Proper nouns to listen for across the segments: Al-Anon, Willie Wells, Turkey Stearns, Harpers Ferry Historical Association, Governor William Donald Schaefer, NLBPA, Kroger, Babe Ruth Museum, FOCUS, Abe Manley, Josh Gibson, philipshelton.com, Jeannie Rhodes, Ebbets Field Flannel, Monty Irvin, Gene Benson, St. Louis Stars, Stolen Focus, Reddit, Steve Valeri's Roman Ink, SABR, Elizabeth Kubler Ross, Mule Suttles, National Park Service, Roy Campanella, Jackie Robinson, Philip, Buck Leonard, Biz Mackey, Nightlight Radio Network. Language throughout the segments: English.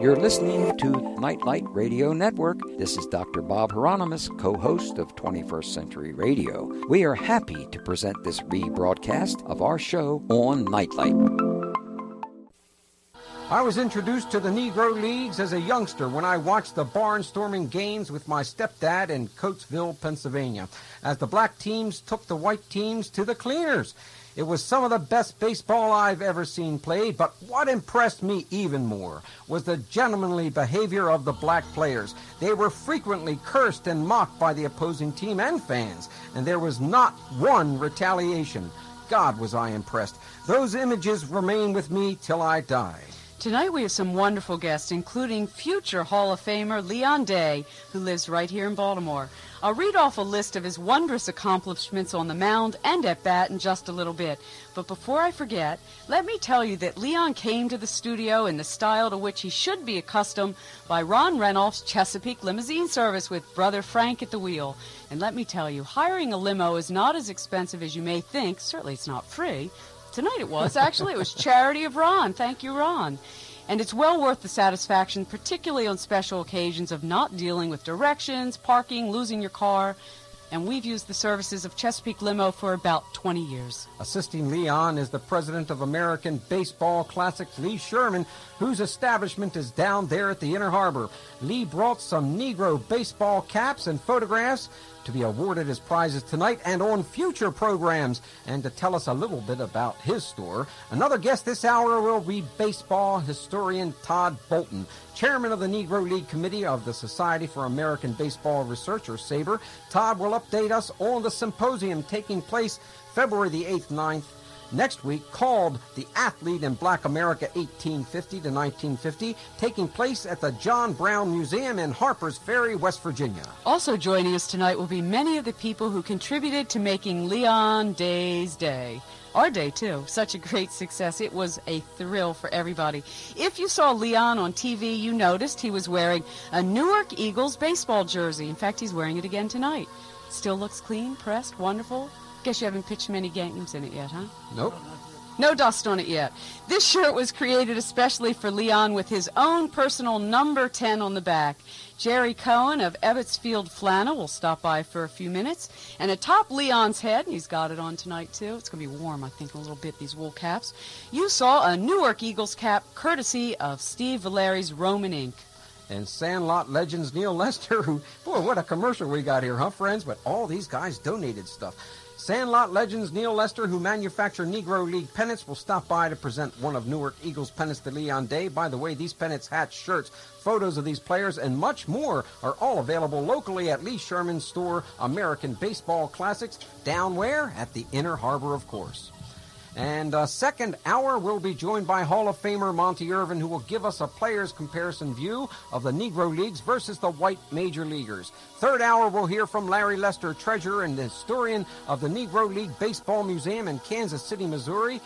You're listening to Nightlight Radio Network. This is Dr. Bob Hieronymus, co-host of 21st Century Radio. We are happy to present this rebroadcast of our show on Nightlight. I was introduced to the Negro Leagues as a youngster when I watched the barnstorming games with my stepdad in Coatesville, Pennsylvania, as the black teams took the white teams to the cleaners. It was some of the best baseball I've ever seen played, but what impressed me even more was the gentlemanly behavior of the black players. They were frequently cursed and mocked by the opposing team and fans, and there was not one retaliation. God, was I impressed. Those images remain with me till I die. Tonight we have some wonderful guests, including future Hall of Famer Leon Day, who lives right here in Baltimore. I'll read off a list of his wondrous accomplishments on the mound and at bat in just a little bit. But before I forget, let me tell you that Leon came to the studio in the style to which he should be accustomed by Ron Renolf's Chesapeake Limousine Service with brother Frank at the wheel. And let me tell you, hiring a limo is not as expensive as you may think. Certainly it's not free. Tonight it was. Actually, it was charity of Ron. Thank you, Ron. And it's well worth the satisfaction, particularly on special occasions, of not dealing with directions, parking, losing your car. And we've used the services of Chesapeake Limo for about 20 years. Assisting Leon is the president of American Baseball Classics, Lee Sherman, whose establishment is down there at the Inner Harbor. Lee brought some Negro baseball caps and photographs to be awarded as prizes tonight and on future programs. And to tell us a little bit about his store, another guest this hour will be baseball historian Todd Bolton, chairman of the Negro League Committee of the Society for American Baseball Research, or SABR. Todd will update us on the symposium taking place February the 8th, 9th, next week, called The Athlete in Black America 1850 to 1950, taking place at the John Brown Museum in Harpers Ferry, West Virginia. Also joining us tonight will be many of the people who contributed to making Leon Day's day, our day too, such a great success. It was a thrill for everybody. If you saw Leon on TV, you noticed he was wearing a Newark Eagles baseball jersey. In fact, he's wearing it again tonight. Still looks clean, pressed, wonderful. Guess you haven't pitched many games in it yet, huh? Nope. No dust on it yet. This shirt was created especially for Leon with his own personal number 10 on the back. Jerry Cohen of Ebbets Field Flannel will stop by for a few minutes. And atop Leon's head, and he's got it on tonight too, it's going to be warm, I think, a little bit, these wool caps, you saw a Newark Eagles cap courtesy of Steve Valeri's Roman Ink. And Sandlot legends Neil Lester, who, boy, what a commercial we got here, huh, friends? But all these guys donated stuff. Sandlot legends Neil Lester, who manufacture Negro League pennants, will stop by to present one of Newark Eagles' pennants to Leon Day. By the way, these pennants, hats, shirts, photos of these players, and much more are all available locally at Lee Sherman's store, American Baseball Classics, down where? At the Inner Harbor, of course. And second hour, we'll be joined by Hall of Famer Monty Irvin, who will give us a players' comparison view of the Negro Leagues versus the white major leaguers. Third hour, we'll hear from Larry Lester, treasurer and historian of the Negro League Baseball Museum in Kansas City, Missouri,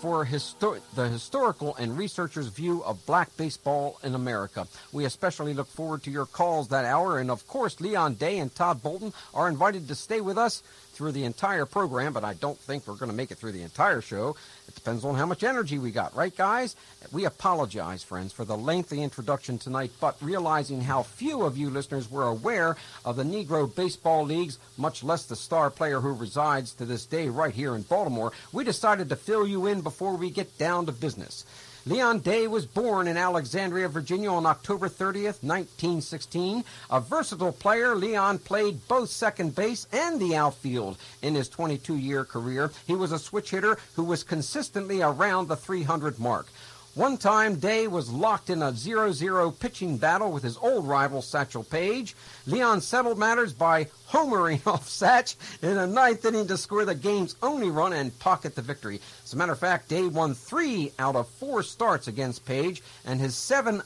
for the historical and researchers' view of black baseball in America. We especially look forward to your calls that hour. And, of course, Leon Day and Todd Bolton are invited to stay with us through the entire program, but I don't think we're going to make it through the entire show. It depends on how much energy we got, right, guys? We apologize, friends, for the lengthy introduction tonight, but realizing how few of you listeners were aware of the Negro baseball leagues, much less the star player who resides to this day right here in Baltimore, we decided to fill you in before we get down to business. Leon Day was born in Alexandria, Virginia on October 30th, 1916. A versatile player, Leon played both second base and the outfield in his 22-year career. He was a switch hitter who was consistently around the 300 mark. One time, Day was locked in a 0-0 pitching battle with his old rival, Satchel Paige. Leon settled matters by homering off Satch in the ninth inning to score the game's only run and pocket the victory. As a matter of fact, Day won 3 out of 4 starts against Paige, and his 7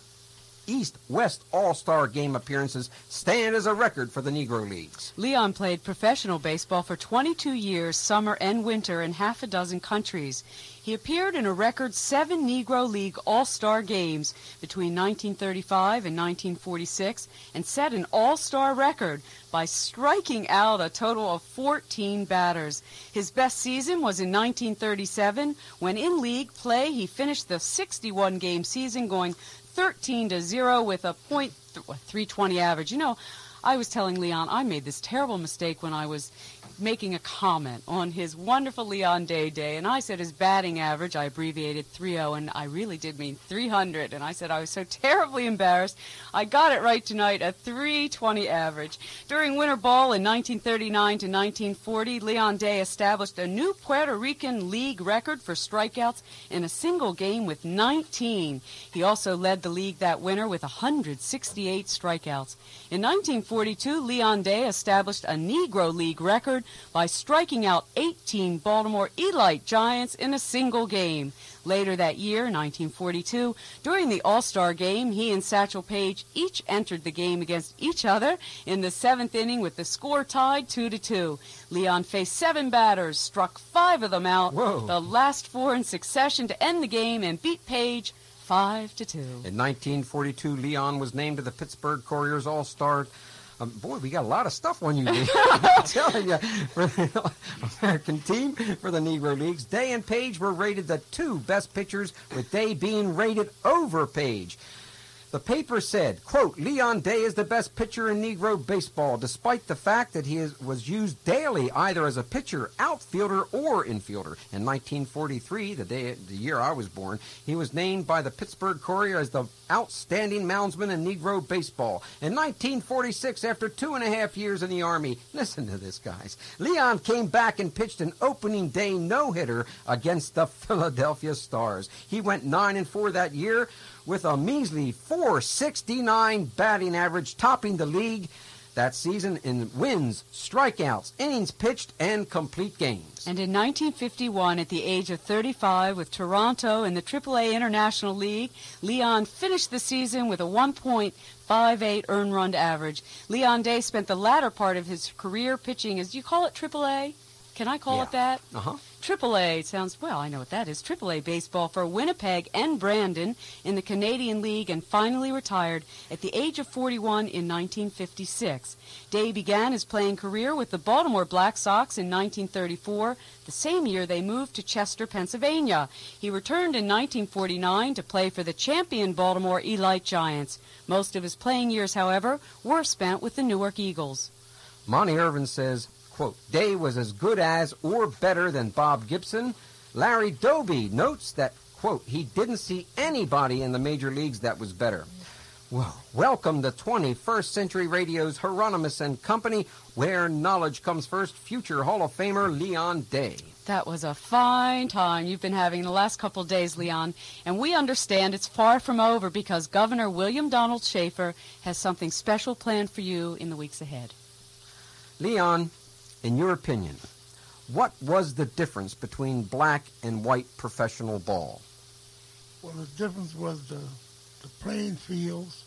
East-West All-Star Game appearances stand as a record for the Negro Leagues. Leon played professional baseball for 22 years, summer and winter, in half a dozen countries. He appeared in a record 7 Negro League All-Star games between 1935 and 1946 and set an All-Star record by striking out a total of 14 batters. His best season was in 1937 when in league play he finished the 61-game season going 13-0 with a .320 average. You know, I was telling Leon I made this terrible mistake when I was making a comment on his wonderful Leon Day, and I said his batting average, I abbreviated 3-0, and I really did mean 300, and I said I was so terribly embarrassed. I got it right tonight, a 320 average. During winter ball in 1939 to 1940, Leon Day established a new Puerto Rican League record for strikeouts in a single game with 19. He also led the league that winter with 168 strikeouts. In 1942, Leon Day established a Negro League record by striking out 18 Baltimore Elite Giants in a single game. Later that year, 1942, during the All-Star game, he and Satchel Paige each entered the game against each other in the 7th inning with the score tied 2-2. Leon faced 7 batters, struck 5 of them out, the last 4 in succession to end the game, and beat Paige 5-2. In 1942, Leon was named to the Pittsburgh Courier's All-Star. Boy, we got a lot of stuff on you. I'm telling you, for the American team, for the Negro Leagues, Day and Page were rated the 2 best pitchers, with Day being rated over Page. The paper said, quote, Leon Day is the best pitcher in Negro baseball, despite the fact that he was used daily either as a pitcher, outfielder, or infielder. In 1943, the year I was born, he was named by the Pittsburgh Courier as the outstanding moundsman in Negro baseball. In 1946, after 2.5 years in the Army, listen to this, guys, Leon came back and pitched an opening day no-hitter against the Philadelphia Stars. He went 9-4 that year, with a measly 469 batting average, topping the league that season in wins, strikeouts, innings pitched, and complete games. And in 1951, at the age of 35, with Toronto in the AAA International League, Leon finished the season with a 1.58 earned run average. Leon Day spent the latter part of his career pitching as, you call it AAA? Can I call it that? AAA sounds, well, I know what that is. AAA baseball for Winnipeg and Brandon in the Canadian League, and finally retired at the age of 41 in 1956. Day began his playing career with the Baltimore Black Sox in 1934. The same year they moved to Chester, Pennsylvania. He returned in 1949 to play for the champion Baltimore Elite Giants. Most of his playing years, however, were spent with the Newark Eagles. Monty Irvin says, quote, Day was as good as or better than Bob Gibson. Larry Doby notes that, quote, he didn't see anybody in the major leagues that was better. Well, welcome to 21st Century Radio's Hieronymus and Company, where knowledge comes first. Future Hall of Famer Leon Day. That was a fine time you've been having the last couple of days, Leon. And we understand it's far from over, because Governor William Donald Schaefer has something special planned for you in the weeks ahead. Leon, in your opinion, what was the difference between black and white professional ball? Well, the difference was the playing fields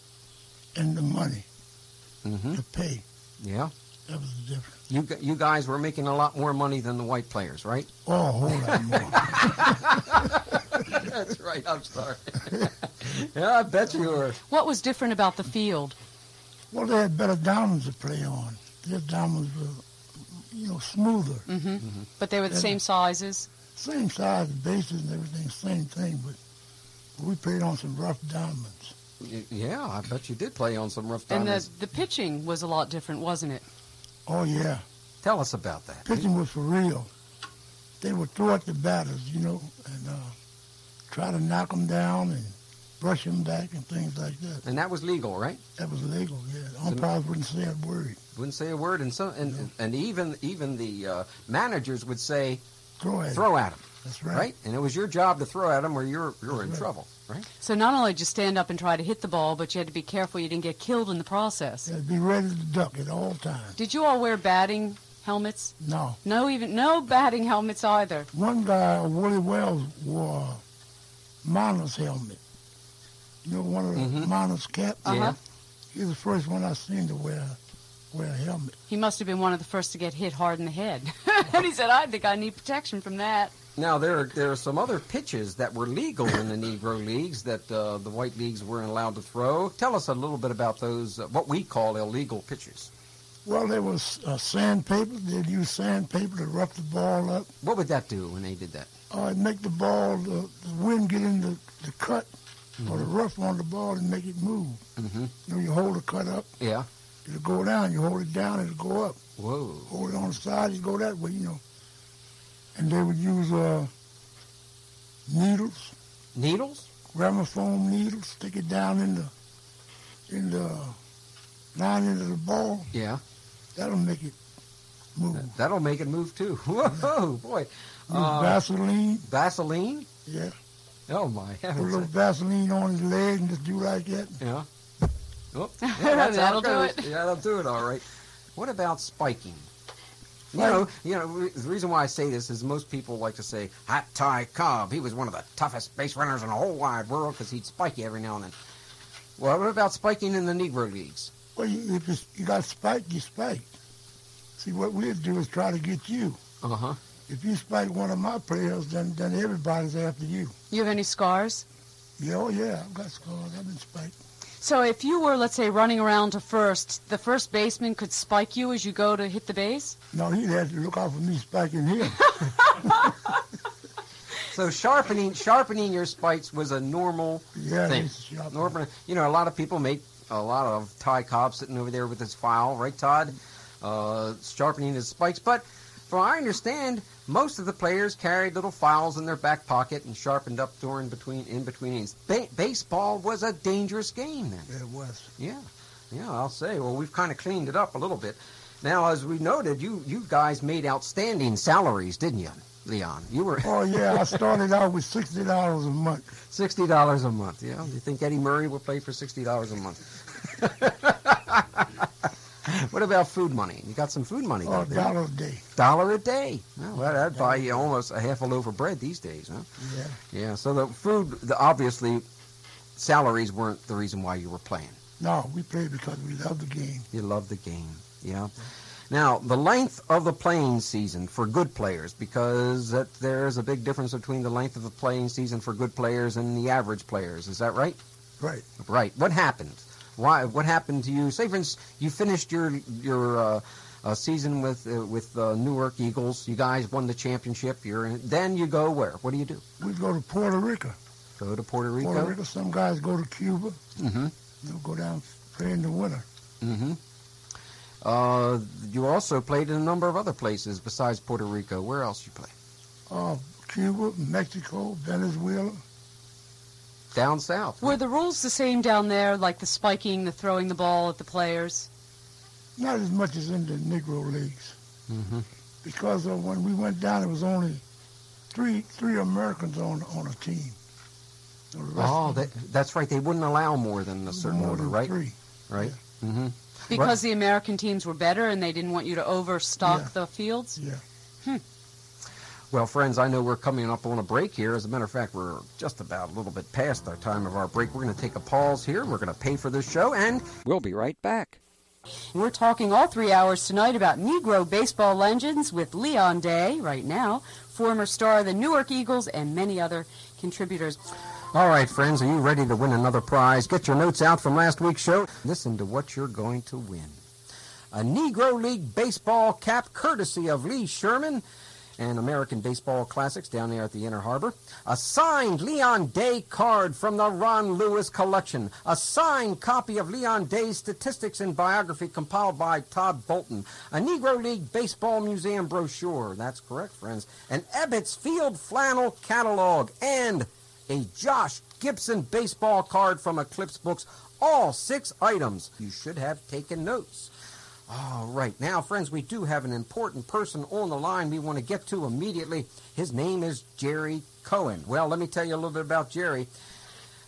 and the money, the pay. Yeah. That was the difference. You guys were making a lot more money than the white players, right? Oh, a whole lot more. That's right. I'm sorry. Yeah, I bet you were. What was different about the field? Well, they had better diamonds to play on. Their diamonds were, you know, smoother. But they were the same sizes? Same size, bases and everything, same thing, but we played on some rough diamonds. Yeah, I bet you did play on some rough diamonds. And the pitching was a lot different, wasn't it? Oh, yeah. Tell us about that. Pitching was for real. They would throw at the batters, you know, and try to knock them down and brush them back and things like that. And that was legal, right? That was legal, yeah. Umpires wouldn't say a word. Wouldn't say a word, and even the managers would say, throw at him. That's right. And it was your job to throw at him, or you're in trouble, right? So not only did you stand up and try to hit the ball, but you had to be careful you didn't get killed in the process. Yeah, be ready to duck at all times. Did you all wear batting helmets? No. No batting helmets either. One guy, Willie Wells, wore a miner's helmet. You know, one of the miner's caps? He was the first one I seen to wear a helmet. He must have been one of the first to get hit hard in the head. And he said, I think I need protection from that. Now, there are some other pitches that were legal in the Negro Leagues that the white leagues weren't allowed to throw. Tell us a little bit about those, what we call illegal pitches. Well, there was sandpaper. They'd use sandpaper to rough the ball up. What would that do when they did that? It'd make the ball, the wind get in the cut mm-hmm. or the rough on the ball and make it move. Mm-hmm. You know, you hold the cut up. Yeah. It'll go down. You hold it down, it'll go up. Whoa. Hold it on the side, it'll go that way, you know. And they would use needles. Needles? Gramophone needles. Stick it down in the line into the ball. Yeah. That'll make it move. That'll make it move too. Whoa, yeah. Boy. Vaseline. Vaseline? Yeah. Oh my heavens. Put a little Vaseline on his leg and just do like that. Yeah. Oh, yeah, that'll do it. Yeah, that'll do it all right. What about spiking? You know, the reason why I say this is most people like to say, Hot Ty Cobb, he was one of the toughest base runners in the whole wide world because he'd spike you every now and then. Well, what about spiking in the Negro Leagues? Well, if you got spiked, you spiked. See, what we'll do is try to get you. Uh-huh. If you spike one of my players, then everybody's after you. You have any scars? Yeah, oh, yeah, I've got scars. I've been spiked. So if you were, let's say, running around to first, the first baseman could spike you as you go to hit the base? No, he'd have to look out for me spiking him. So sharpening your spikes was a normal thing. Normal, you know, a lot of people make a lot of Ty Cobb sitting over there with his file, right, Todd? Sharpening his spikes. But from what I understand, most of the players carried little files in their back pocket and sharpened up during in between innings. Baseball was a dangerous game then. It was. Yeah, I'll say. Well, we've kind of cleaned it up a little bit. Now, as we noted, you guys made outstanding salaries, didn't you, Leon? You were. Oh yeah, I started out with $60 a month. $60 a month. Yeah. You think Eddie Murray will play for $60 a month? What about food money? You got some food money out there. $1 a day. $1 a day. Well, that'd buy you almost a half a loaf of bread these days, huh? Yeah. Yeah, so the food, obviously, salaries weren't the reason why you were playing. No, we played because we loved the game. You loved the game, yeah. Now, the length of the playing season for good players, because there's a big difference between the length of the playing season for good players and the average players. Is that right? Right. What happened? Why? What happened to you? Say, for instance, you finished your season with Newark Eagles. You guys won the championship. Then you go where? What do you do? We go to Puerto Rico. Go to Puerto Rico. Puerto Rico. Some guys go to Cuba. Mm-hmm. They'll go down play in the winter. Mm-hmm. You also played in a number of other places besides Puerto Rico. Where else you play? Cuba, Mexico, Venezuela. Down south. Were the rules the same down there, like the spiking, the throwing the ball at the players? Not as much as in the Negro Leagues. Mm-hmm. Because when we went down, it was only three Americans on a team. That's right. They wouldn't allow more than a certain order, right? Three. Right. Yeah. Mm-hmm. Because the American teams were better and they didn't want you to overstock the fields? Yeah. Hmm. Well, friends, I know we're coming up on a break here. As a matter of fact, we're just about a little bit past our time of our break. We're going to take a pause here. We're going to pay for this show, and we'll be right back. We're talking all 3 hours tonight about Negro baseball legends with Leon Day right now, former star of the Newark Eagles, and many other contributors. All right, friends, are you ready to win another prize? Get your notes out from last week's show. Listen to what you're going to win. A Negro League baseball cap courtesy of Lee Sherman and American Baseball Classics down there at the Inner Harbor. A signed Leon Day card from the Ron Lewis Collection. A signed copy of Leon Day's statistics and biography compiled by Todd Bolton. A Negro League Baseball Museum brochure. That's correct, friends. An Ebbets Field Flannel catalog. And a Josh Gibson baseball card from Eclipse Books. All 6 items. You should have taken notes. All right. Now, friends, we do have an important person on the line we want to get to immediately. His name is Jerry Cohen. Well, let me tell you a little bit about Jerry,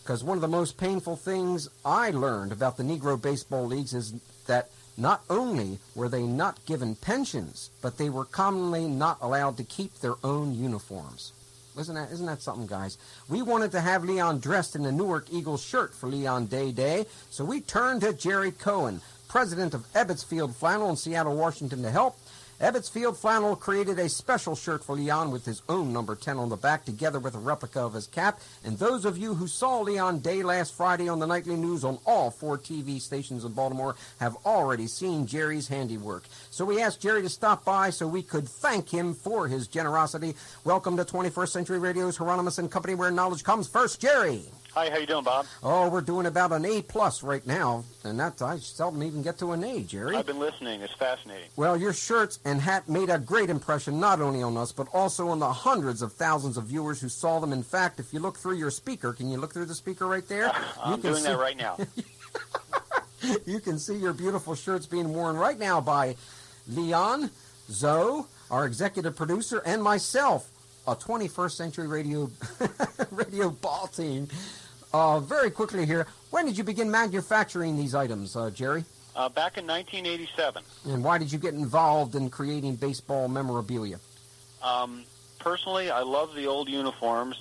because one of the most painful things I learned about the Negro Baseball Leagues is that not only were they not given pensions, but they were commonly not allowed to keep their own uniforms. Isn't that something, guys? We wanted to have Leon dressed in a Newark Eagles shirt for Leon Day, so we turned to Jerry Cohen, president of Ebbets Field Flannel in Seattle, Washington, to help. Ebbets Field Flannel created a special shirt for Leon with his own number 10 on the back, together with a replica of his cap. And those of you who saw Leon Day last Friday on the nightly news on all 4 TV stations in Baltimore have already seen Jerry's handiwork. So we asked Jerry to stop by so we could thank him for his generosity. Welcome to 21st Century Radio's Hieronymus and Company, where knowledge comes first. Jerry! Hi, how you doing, Bob? Oh, we're doing about an A+ right now, and that's, I seldom even get to an A, Jerry. I've been listening. It's fascinating. Well, your shirts and hat made a great impression not only on us, but also on the hundreds of thousands of viewers who saw them. In fact, if you look through your speaker, can you look through the speaker right there? I'm doing that right now. You can see your beautiful shirts being worn right now by Leon, Zoe, our executive producer, and myself, a 21st Century Radio ball team. Very quickly here, when did you begin manufacturing these items, Jerry? Back in 1987. And why did you get involved in creating baseball memorabilia? Personally, I love the old uniforms,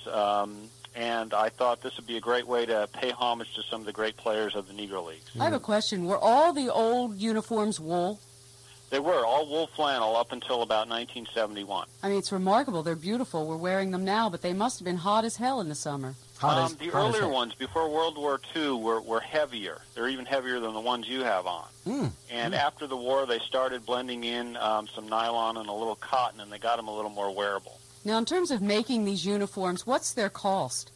and I thought this would be a great way to pay homage to some of the great players of the Negro Leagues. I have a question. Were all the old uniforms wool? They were, all wool flannel up until about 1971. I mean, it's remarkable. They're beautiful. We're wearing them now, but they must have been hot as hell in the summer. The earlier ones, before World War II, were heavier. They're even heavier than the ones you have on. And after the war, they started blending in some nylon and a little cotton, and they got them a little more wearable. Now, in terms of making these uniforms, what's their cost?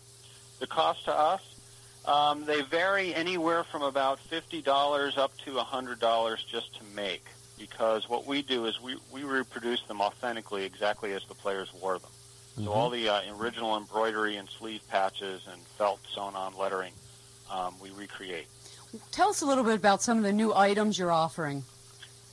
The cost to us? They vary anywhere from about $50 up to $100 just to make. Because what we do is we reproduce them authentically exactly as the players wore them. So all the original embroidery and sleeve patches and felt sewn-on lettering we recreate. Tell us a little bit about some of the new items you're offering.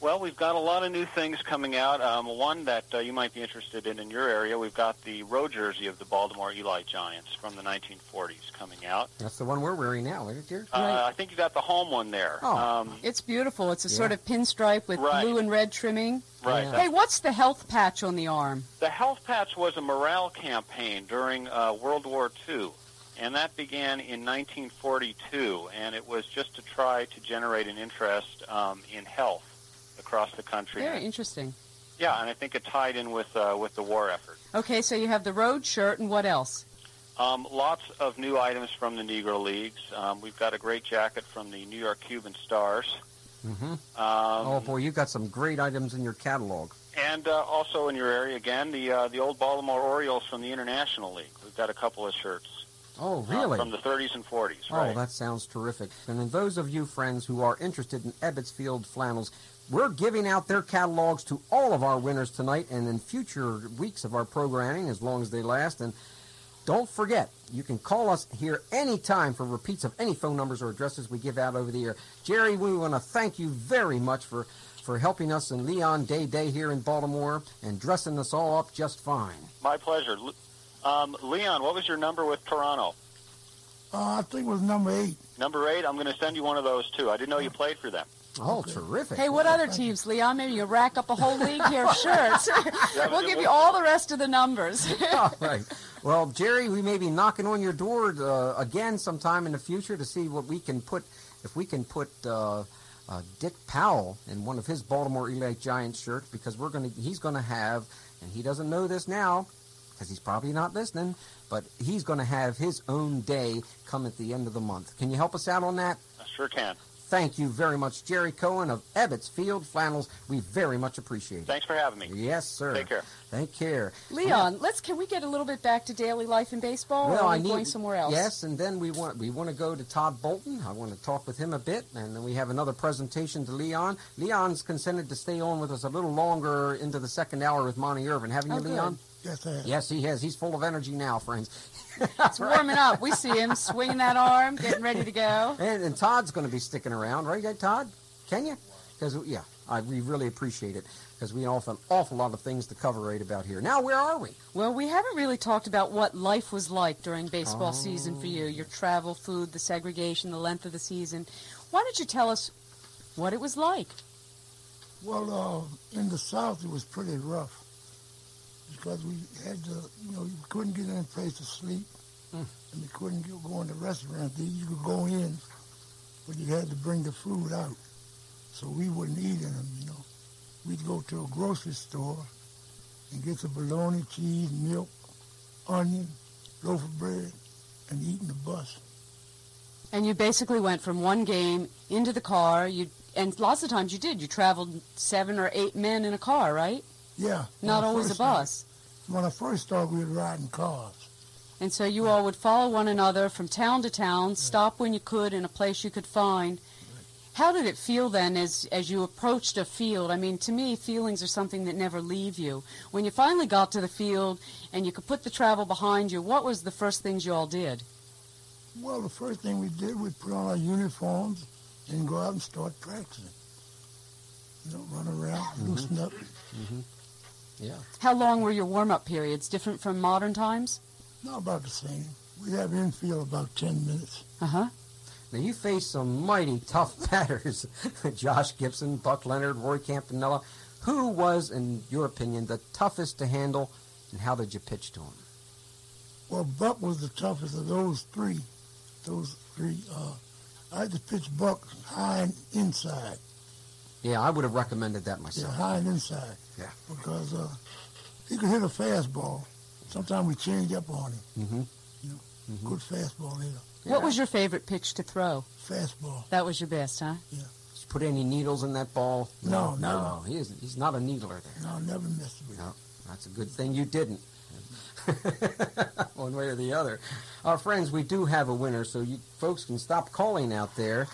Well, we've got a lot of new things coming out. One that you might be interested in your area, we've got the road jersey of the Baltimore Elite Giants from the 1940s coming out. That's the one we're wearing now, isn't it, dear? Right. I think you got the home one there. Oh. It's beautiful. It's a sort of pinstripe with blue and red trimming. Right. Yeah. Hey, what's the health patch on the arm? The health patch was a morale campaign during World War II, and that began in 1942, and it was just to try to generate an interest in health across the country. Very interesting. Yeah, and I think it tied in with the war effort. Okay, so you have the road shirt, and what else? Lots of new items from the Negro Leagues. We've got a great jacket from the New York Cuban Stars. Oh, boy, you've got some great items in your catalog. And also in your area, again, the old Baltimore Orioles from the International League. We've got a couple of shirts. Oh, really? From the 30s and 40s, right? Oh, that sounds terrific. And those of you, friends, who are interested in Ebbets Field flannels, we're giving out their catalogs to all of our winners tonight and in future weeks of our programming, as long as they last. And don't forget, you can call us here anytime for repeats of any phone numbers or addresses we give out over the air. Jerry, we want to thank you very much for helping us in Leon Day here in Baltimore and dressing us all up just fine. My pleasure. Leon, what was your number with Toronto? I think it was number 8. Number 8? I'm going to send you one of those, too. I didn't know you played for them. Oh, okay. Terrific. Hey, what other teams, Leon? Maybe you rack up a whole league here of shirts. We'll give you all the rest of the numbers. All right. Well, Jerry, we may be knocking on your door again sometime in the future to see what we can put, if we can put Dick Powell in one of his Baltimore Elite Giants shirts, because we're going to, he's going to have, and he doesn't know this now, because he's probably not listening, but he's going to have his own day come at the end of the month. Can you help us out on that? I sure can. Thank you very much, Jerry Cohen of Ebbets Field Flannels. We very much appreciate it. Thanks for having me. Yes, sir. Take care. Take care. Leon, can we get a little bit back to daily life in baseball, or are we going somewhere else? Yes, and then we want to go to Todd Bolton. I want to talk with him a bit, and then we have another presentation to Leon. Leon's consented to stay on with us a little longer into the second hour with Monty Irvin. Haven't you, Leon? Good. Yes, I have. Yes, he has. He's full of energy now, friends. It's warming up. We see him swinging that arm, getting ready to go. And Todd's going to be sticking around, right, Todd? Can you? Because, we really appreciate it, because we have an awful lot of things to cover right about here. Now, where are we? Well, we haven't really talked about what life was like during baseball season for you, your travel, food, the segregation, the length of the season. Why don't you tell us what it was like? Well, in the South, it was pretty rough. Because we had to, we couldn't get any place to sleep, and we couldn't go in the restaurant. You could go in, but you had to bring the food out, so we wouldn't eat in them. we'd go to a grocery store and get the bologna, cheese, milk, onion, loaf of bread, and eat in the bus. And you basically went from one game into the car, and lots of times you did. You traveled 7 or 8 men in a car, right? Yeah. Not always a bus. When I first started, we were riding cars. And so you all would follow one another from town to town, stop when you could in a place you could find. How did it feel then as you approached a field? I mean, to me, feelings are something that never leave you. When you finally got to the field and you could put the travel behind you, what was the first things you all did? Well, the first thing we did, we put on our uniforms and go out and start practicing. You know, run around, loosen up. Mm-hmm. Yeah. How long were your warm-up periods? Different from modern times? No, about the same. We have infield about 10 minutes. Uh-huh. Now, you faced some mighty tough batters, Josh Gibson, Buck Leonard, Roy Campanella. Who was, in your opinion, the toughest to handle, and how did you pitch to him? Well, Buck was the toughest of those three. I had to pitch Buck high and inside. Yeah, I would have recommended that myself. Yeah, high and inside. Yeah. Because he could hit a fastball. Sometimes we change up on him. Mm-hmm. You know, good fastball hitter. Yeah. What was your favorite pitch to throw? Fastball. That was your best, huh? Yeah. Did you put any needles in that ball? No. He's not a needler there. No, never missed it. No, that's a good thing you didn't. One way or the other. Our friends, we do have a winner, so you folks can stop calling out there.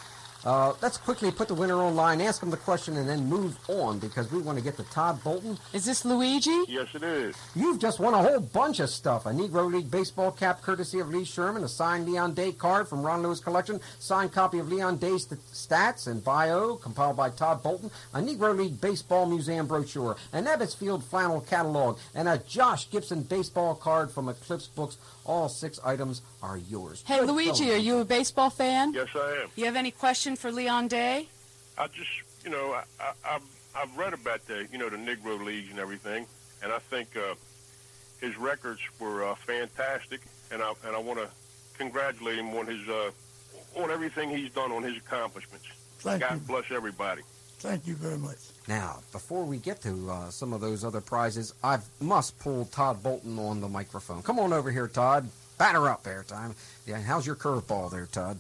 Let's quickly put the winner online, ask him the question, and then move on, because we want to get to Todd Bolton. Is this Luigi? Yes, it is. You've just won a whole bunch of stuff. A Negro League baseball cap courtesy of Lee Sherman, a signed Leon Day card from Ron Lewis Collection, signed copy of Leon Day's stats and bio, compiled by Todd Bolton, a Negro League Baseball Museum brochure, an Ebbets Field Flannel catalog, and a Josh Gibson baseball card from Eclipse Books. All 6 items are yours. Hey, Luigi, are you a baseball fan? Yes, I am. You have any question for Leon Day? I just, you know, I've read about the Negro Leagues and everything, and I think his records were fantastic, and I want to congratulate him on his on everything he's done, on his accomplishments. Thank you. God bless everybody. Thank you very much. Now, before we get to some of those other prizes, I must pull Todd Bolton on the microphone. Come on over here, Todd. Batter up, airtime. Yeah, how's your curveball there, Todd?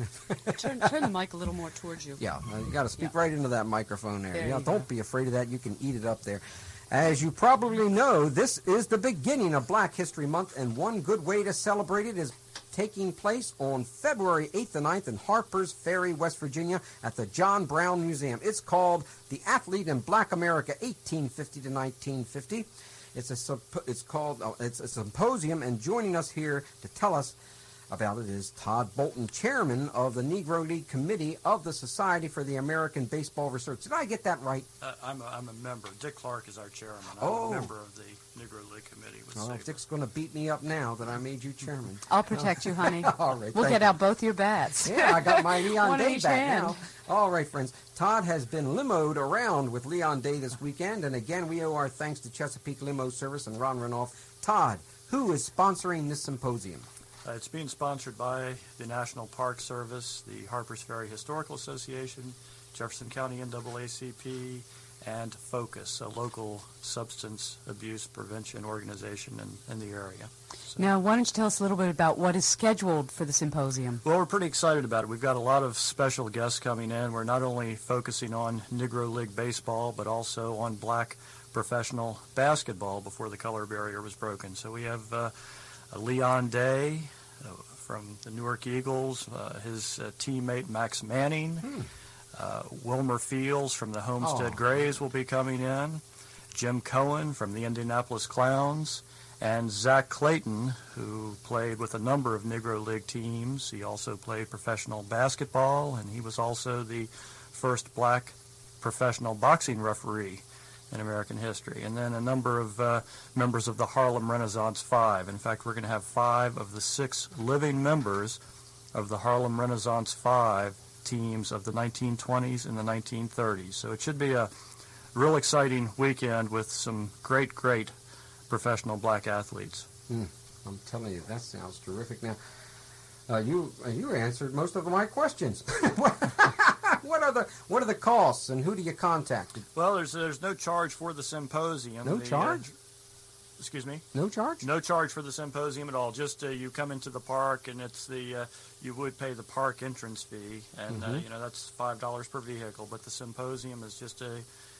All right. turn the mic a little more towards you. Yeah, you got to speak right into that microphone there. Yeah, don't be afraid of that. You can eat it up there. As you probably know, this is the beginning of Black History Month, and one good way to celebrate it is taking place on February 8th and 9th in Harpers Ferry, West Virginia, at the John Brown Museum. It's called The Athlete in Black America, 1850 to 1950. It's a symposium, and joining us here to tell us about it is Todd Bolton, chairman of the Negro League Committee of the Society for the American Baseball Research. Did I get that right? I'm a member. Dick Clark is our chairman. I'm a member of the Negro League Committee. If Dick's going to beat me up now that I made you chairman. I'll protect you, honey. All right, we'll get out both your bats. Yeah, I got my Leon Day back now. All right, friends. Todd has been limoed around with Leon Day this weekend, and again, we owe our thanks to Chesapeake Limo Service and Ron Renolf. Todd, who is sponsoring this symposium? It's being sponsored by the National Park Service, the Harpers Ferry Historical Association, Jefferson County NAACP, and FOCUS, a local substance abuse prevention organization in the area. So. Now, why don't you tell us a little bit about what is scheduled for the symposium? Well, we're pretty excited about it. We've got a lot of special guests coming in. We're not only focusing on Negro League baseball, but also on black professional basketball before the color barrier was broken. So we have Leon Day from the Newark Eagles, his teammate Max Manning, Wilmer Fields from the Homestead Grays will be coming in, Jim Cohen from the Indianapolis Clowns, and Zach Clayton, who played with a number of Negro League teams. He also played professional basketball, and he was also the first black professional boxing referee in American history. And then a number of members of the Harlem Renaissance Five. In fact, we're going to have 5 of the 6 living members of the Harlem Renaissance Five teams of the 1920s and the 1930s. So it should be a real exciting weekend with some great, great professional black athletes. I'm telling you, that sounds terrific. Now, you answered most of my questions. What are the costs, and who do you contact? Well, there's no charge for the symposium. No charge? Excuse me? No charge? No charge for the symposium at all. Just you come into the park, and it's the you would pay the park entrance fee, and that's $5 per vehicle. But the symposium is just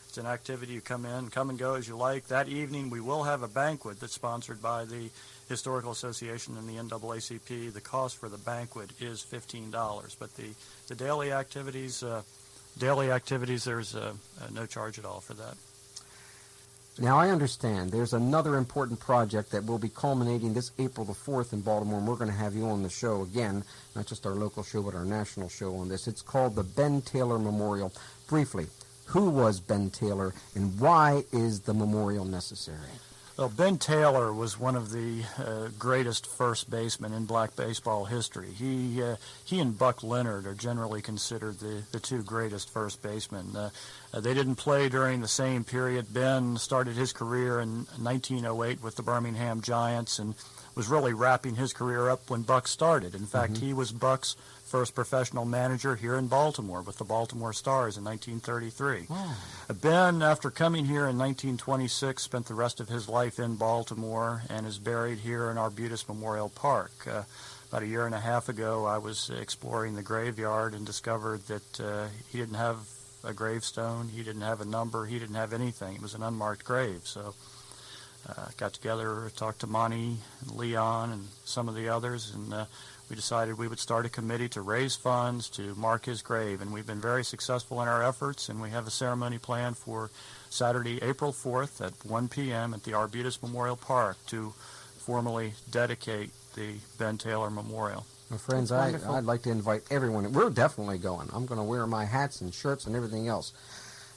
it's an activity. You come in, come and go as you like. That evening, we will have a banquet that's sponsored by the Historical Association and the NAACP. The cost for the banquet is $15, but the daily activities there's no charge at all for that. Now, I understand there's another important project that will be culminating this April the 4th in Baltimore, and we're going to have you on the show again, not just our local show, but our national show on this. It's called the Ben Taylor Memorial. Briefly, who was Ben Taylor, and why is the memorial necessary? Well, Ben Taylor was one of the greatest first basemen in black baseball history. He and Buck Leonard are generally considered the two greatest first basemen. They didn't play during the same period. Ben started his career in 1908 with the Birmingham Giants and was really wrapping his career up when Buck started. In fact, he was Buck's first professional manager here in Baltimore with the Baltimore Stars in 1933. Wow. Ben, after coming here in 1926, spent the rest of his life in Baltimore and is buried here in Arbutus Memorial Park. About a year and a half ago, I was exploring the graveyard and discovered that he didn't have a gravestone, he didn't have a number, he didn't have anything. It was an unmarked grave. So I got together, talked to Monty and Leon and some of the others, and we decided we would start a committee to raise funds to mark his grave, and we've been very successful in our efforts, and we have a ceremony planned for Saturday, April 4th at 1 p.m. at the Arbutus Memorial Park to formally dedicate the Ben Taylor Memorial. Well, friends, I'd like to invite everyone. We're definitely going. I'm going to wear my hats and shirts and everything else,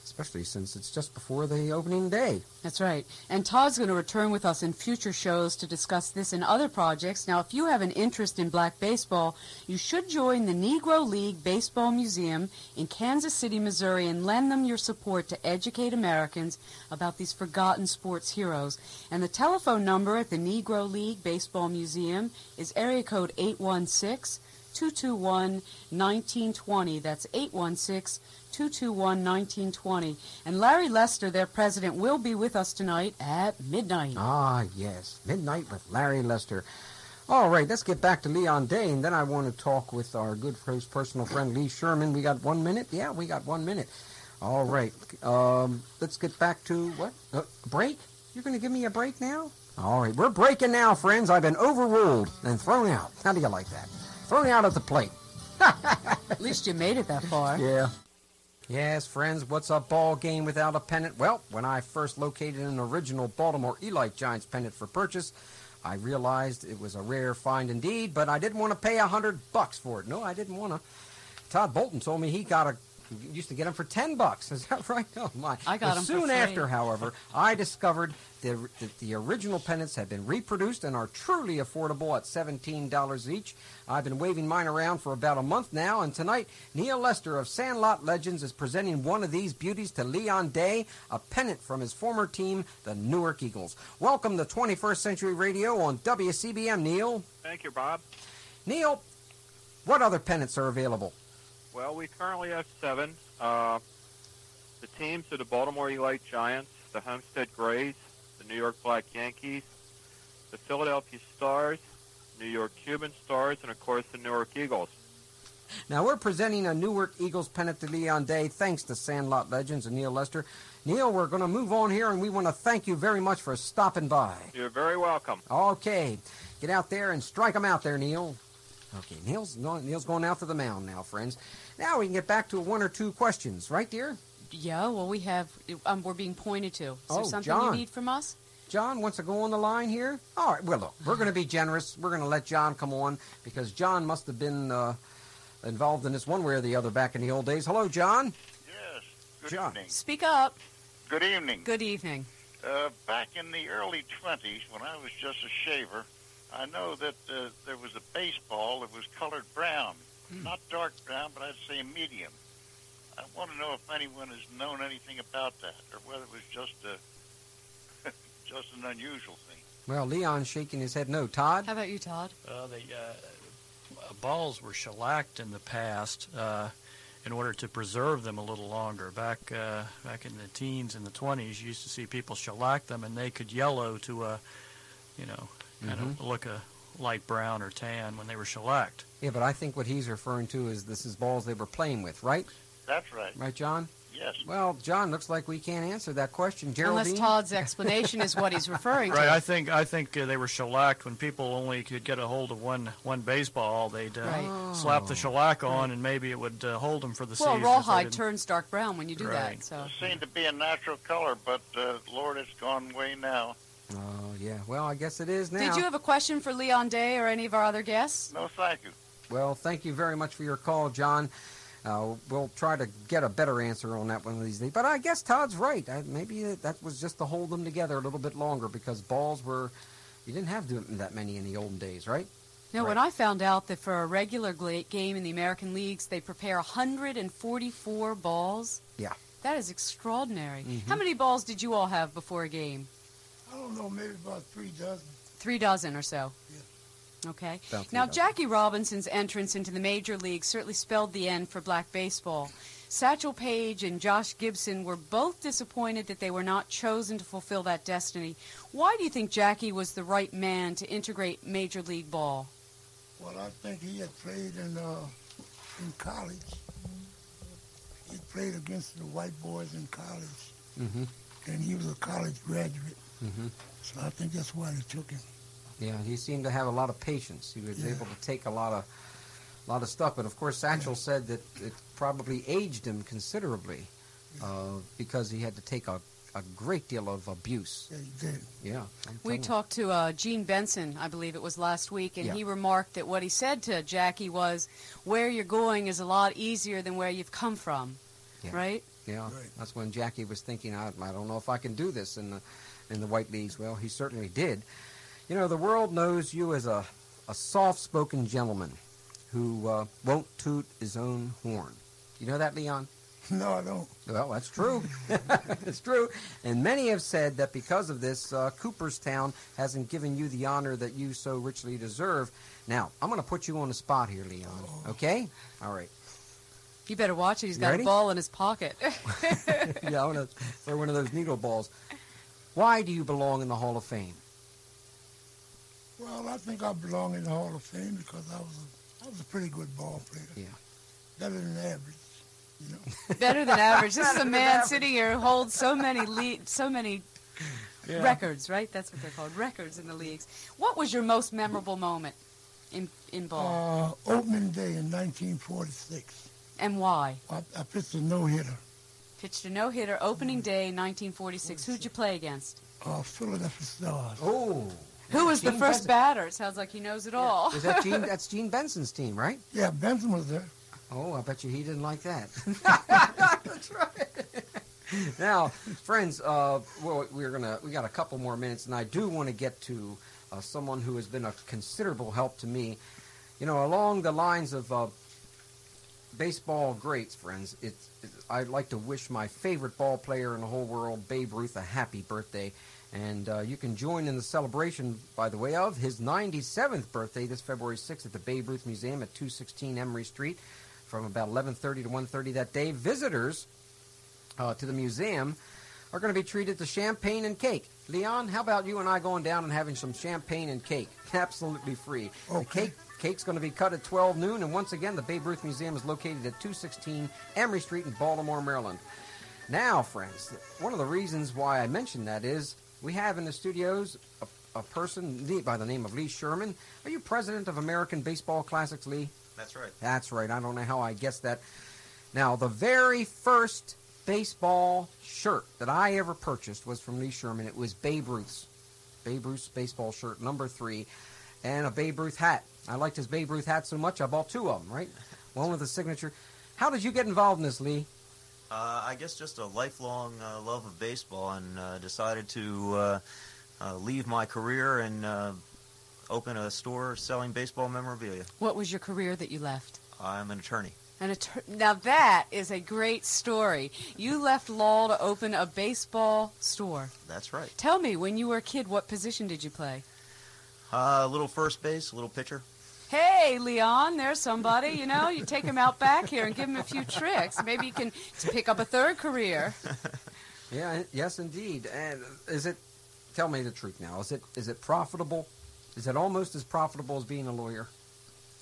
especially since it's just before the opening day. That's right. And Todd's going to return with us in future shows to discuss this and other projects. Now, if you have an interest in black baseball, you should join the Negro League Baseball Museum in Kansas City, Missouri, and lend them your support to educate Americans about these forgotten sports heroes. And the telephone number at the Negro League Baseball Museum is area code 816-221-1920. That's 816-221-1920. And Larry Lester, their president, will be with us tonight at midnight. Ah, yes. Midnight with Larry Lester. All right, let's get back to Leon Day, and then I want to talk with our good personal friend, Lee Sherman. We got 1 minute? Yeah, we got 1 minute. All right. Let's get back to what? Break? You're going to give me a break now? All right, we're breaking now, friends. I've been overruled and thrown out. How do you like that? Thrown out at the plate. At least you made it that far. Yeah. Yes, friends, what's a ball game without a pennant? Well, when I first located an original Baltimore Elite Giants pennant for purchase, I realized it was a rare find indeed, but I didn't want to pay $100 for it. No, I didn't want to. Todd Bolton told me he used to get them for $10. Is that right? Oh, my. I got them soon after, however, I discovered that the original pennants have been reproduced and are truly affordable at $17 each. I've been waving mine around for about a month now, and tonight, Neil Lester of Sandlot Legends is presenting one of these beauties to Leon Day, a pennant from his former team, the Newark Eagles. Welcome to 21st Century Radio on WCBM, Neil. Thank you, Bob. Neil, what other pennants are available? Well, we currently have 7. The teams are the Baltimore Elite Giants, the Homestead Grays, the New York Black Yankees, the Philadelphia Stars, New York Cuban Stars, and, of course, the Newark Eagles. Now, we're presenting a Newark Eagles pennant to Leon Day, thanks to Sandlot Legends and Neil Lester. Neil, we're going to move on here, and we want to thank you very much for stopping by. You're very welcome. Okay. Get out there and strike them out there, Neil. Okay, Neil's going out to the mound now, friends. Now we can get back to one or two questions, right, dear? Yeah, well, we have, we're being pointed to. Is there something John, you need from us? John wants to go on the line here? All right, well, look, we're going to be generous. We're going to let John come on because John must have been involved in this one way or the other back in the old days. Hello, John. Yes, good John. Evening. Speak up. Good evening. Good evening. Back in the early 20s, when I was just a shaver, I know that there was a baseball that was colored brown. Not dark brown, but I'd say medium. I want to know if anyone has known anything about that or whether it was just an unusual thing. Well, Leon's shaking his head no. Todd? How about you, Todd? The balls were shellacked in the past, in order to preserve them a little longer. Back in the teens and the 20s, you used to see people shellac them, and they could yellow to a, you know, kind of look a light brown or tan when they were shellacked. Yeah, but I think what he's referring to is this is balls they were playing with, right? That's right. Right, John? Yes. Well, John, looks like we can't answer that question. Geraldine? Unless Todd's explanation is what he's referring to. Right, I think they were shellacked when people only could get a hold of one baseball. They'd slap the shellac on, and maybe it would hold them for the season. Well, rawhide turns dark brown when you do that. So. It seemed to be a natural color, but, Lord, it's gone way now. Oh, yeah. Well, I guess it is now. Did you have a question for Leon Day or any of our other guests? No, thank you. Well, thank you very much for your call, John. We'll try to get a better answer on that one of these days. But I guess Todd's right. Maybe that was just to hold them together a little bit longer, because balls were... You didn't have that many in the olden days, right? No, when I found out that for a regular game in the American Leagues, they prepare 144 balls. Yeah. That is extraordinary. Mm-hmm. How many balls did you all have before a game? I don't know, maybe about 3 dozen. 3 dozen or so? Yeah. Okay. Now, Jackie Robinson's entrance into the major league certainly spelled the end for black baseball. Satchel Paige and Josh Gibson were both disappointed that they were not chosen to fulfill that destiny. Why do you think Jackie was the right man to integrate major league ball? Well, I think he had played in college. He played against the white boys in college. Mm-hmm. And he was a college graduate. Mm-hmm. So I think that's why they took him. Yeah, he seemed to have a lot of patience. He was able to take a lot of stuff. But, of course, Satchel said that it probably aged him considerably because he had to take a great deal of abuse. Yeah, he did. Yeah. We talked to Gene Benson, I believe it was last week, and he remarked that what he said to Jackie was, where you're going is a lot easier than where you've come from, right? Yeah, right. That's when Jackie was thinking, I don't know if I can do this in the White Leagues. Well, he certainly did. You know, the world knows you as a soft-spoken gentleman who won't toot his own horn. You know that, Leon? No, I don't. Well, that's true. It's true. And many have said that because of this, Cooperstown hasn't given you the honor that you so richly deserve. Now, I'm going to put you on the spot here, Leon. Okay? All right. You better watch it. He's got a ball in his pocket. Yeah, I want to throw one of those needle balls. Why do you belong in the Hall of Fame? Well, I think I belong in the Hall of Fame because I was a pretty good ball player. Yeah. Better than average, you know. Better than average. This is a man sitting here who holds so many records, right? That's what they're called, records in the leagues. What was your most memorable moment in ball? Opening day in 1946. And why? I pitched a no-hitter. Pitched a no-hitter opening day 1946. Who'd you play against? Philadelphia Stars. Oh. Who was the first batter? It sounds like he knows it all. Is that Gene? That's Gene Benson's team, right? Yeah, Benson was there. Oh, I bet you he didn't like that. That's right. Now, friends, we got a couple more minutes, and I do want to get to someone who has been a considerable help to me. You know, along the lines of baseball greats, friends, I'd like to wish my favorite ball player in the whole world, Babe Ruth, a happy birthday. And you can join in the celebration, by the way, of his 97th birthday this February 6th at the Babe Ruth Museum at 216 Emery Street from about 11:30 to 1:30 that day. Visitors to the museum are going to be treated to champagne and cake. Leon, how about you and I going down and having some champagne and cake? Absolutely free. Okay. The cake's going to be cut at 12 noon. And once again, the Babe Ruth Museum is located at 216 Emery Street in Baltimore, Maryland. Now, friends, one of the reasons why I mentioned that is... we have in the studios a person by the name of Lee Sherman. Are you president of American Baseball Classics, Lee? That's right. That's right. I don't know how I guessed that. Now, the very first baseball shirt that I ever purchased was from Lee Sherman. It was Babe Ruth's baseball shirt, number 3, and a Babe Ruth hat. I liked his Babe Ruth hat so much, I bought 2 of them, right? One with a signature. How did you get involved in this, Lee? I guess just a lifelong love of baseball, and decided to leave my career and open a store selling baseball memorabilia. What was your career that you left? I'm an attorney. Now that is a great story. You left law to open a baseball store. That's right. Tell me, when you were a kid, what position did you play? A little first base, a little pitcher. hey, Leon, there's somebody, you know, you take him out back here and give him a few tricks. Maybe you can pick up a third career. Yeah, yes, indeed. And is it, tell me the truth now, is it profitable? Is it almost as profitable as being a lawyer?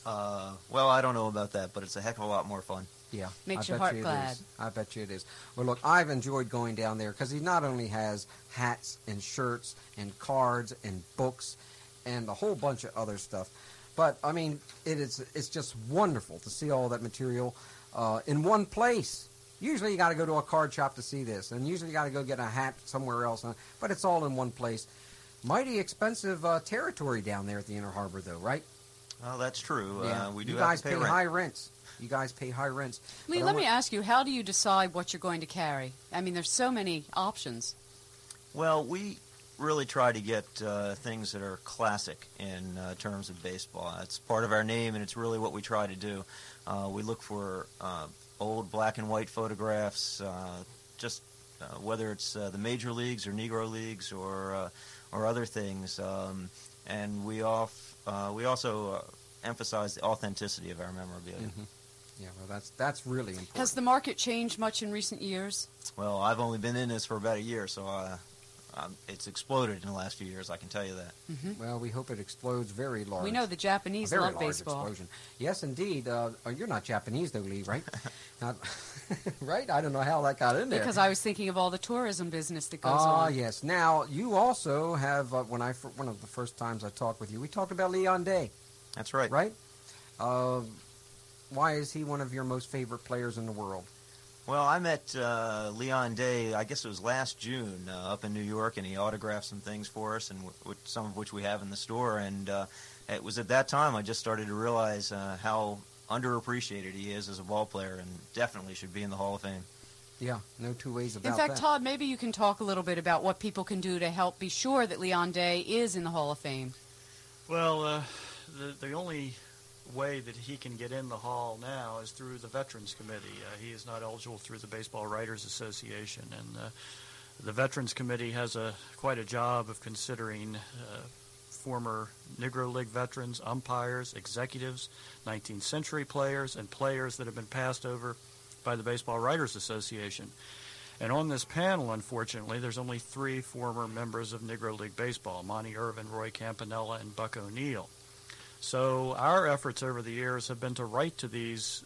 Well, I don't know about that, but it's a heck of a lot more fun. Yeah. Makes your heart glad. I bet you it is. Well, look, I've enjoyed going down there because he not only has hats and shirts and cards and books and a whole bunch of other stuff, but, I mean, it's just wonderful to see all that material in one place. Usually you got to go to a card shop to see this, and usually you got to go get a hat somewhere else, but it's all in one place. Mighty expensive territory down there at the Inner Harbor, though, right? Well, that's true. Yeah. We do have to pay rent. You guys pay high rents. Lee, let me ask you, how do you decide what you're going to carry? I mean, there's so many options. Well, we really try to get things that are classic in terms of baseball. It's part of our name, and it's really what we try to do. We look for old black and white photographs, whether it's the major leagues or Negro leagues or other things. And we also emphasize the authenticity of our memorabilia. Mm-hmm. Yeah, well, that's really important. Has the market changed much in recent years? Well, I've only been in this for about a year, so it's exploded in the last few years, I can tell you that. Mm-hmm. Well, we hope it explodes very large. We know the Japanese love baseball. Explosion. Yes, indeed. You're not Japanese, though, Lee, right? Not, right? I don't know how that got in there. Because I was thinking of all the tourism business that goes on. Ah, yes. Now, you also have, one of the first times I talked with you, we talked about Leon Day. That's right. Right? Why is he one of your most favorite players in the world? Well, I met Leon Day, I guess it was last June, up in New York, and he autographed some things for us, and some of which we have in the store. And it was at that time I just started to realize how underappreciated he is as a ball player, and definitely should be in the Hall of Fame. Yeah, no two ways about that. In fact, Todd, maybe you can talk a little bit about what people can do to help be sure that Leon Day is in the Hall of Fame. Well, the only way that he can get in the hall now is through the Veterans Committee. He is not eligible through the Baseball Writers Association, and the Veterans Committee has quite a job of considering former Negro League veterans, umpires, executives, 19th century players, and players that have been passed over by the Baseball Writers Association. And on this panel, unfortunately, there's only three former members of Negro League Baseball: Monty Irvin, Roy Campanella, and Buck O'Neill. So our efforts over the years have been to write to these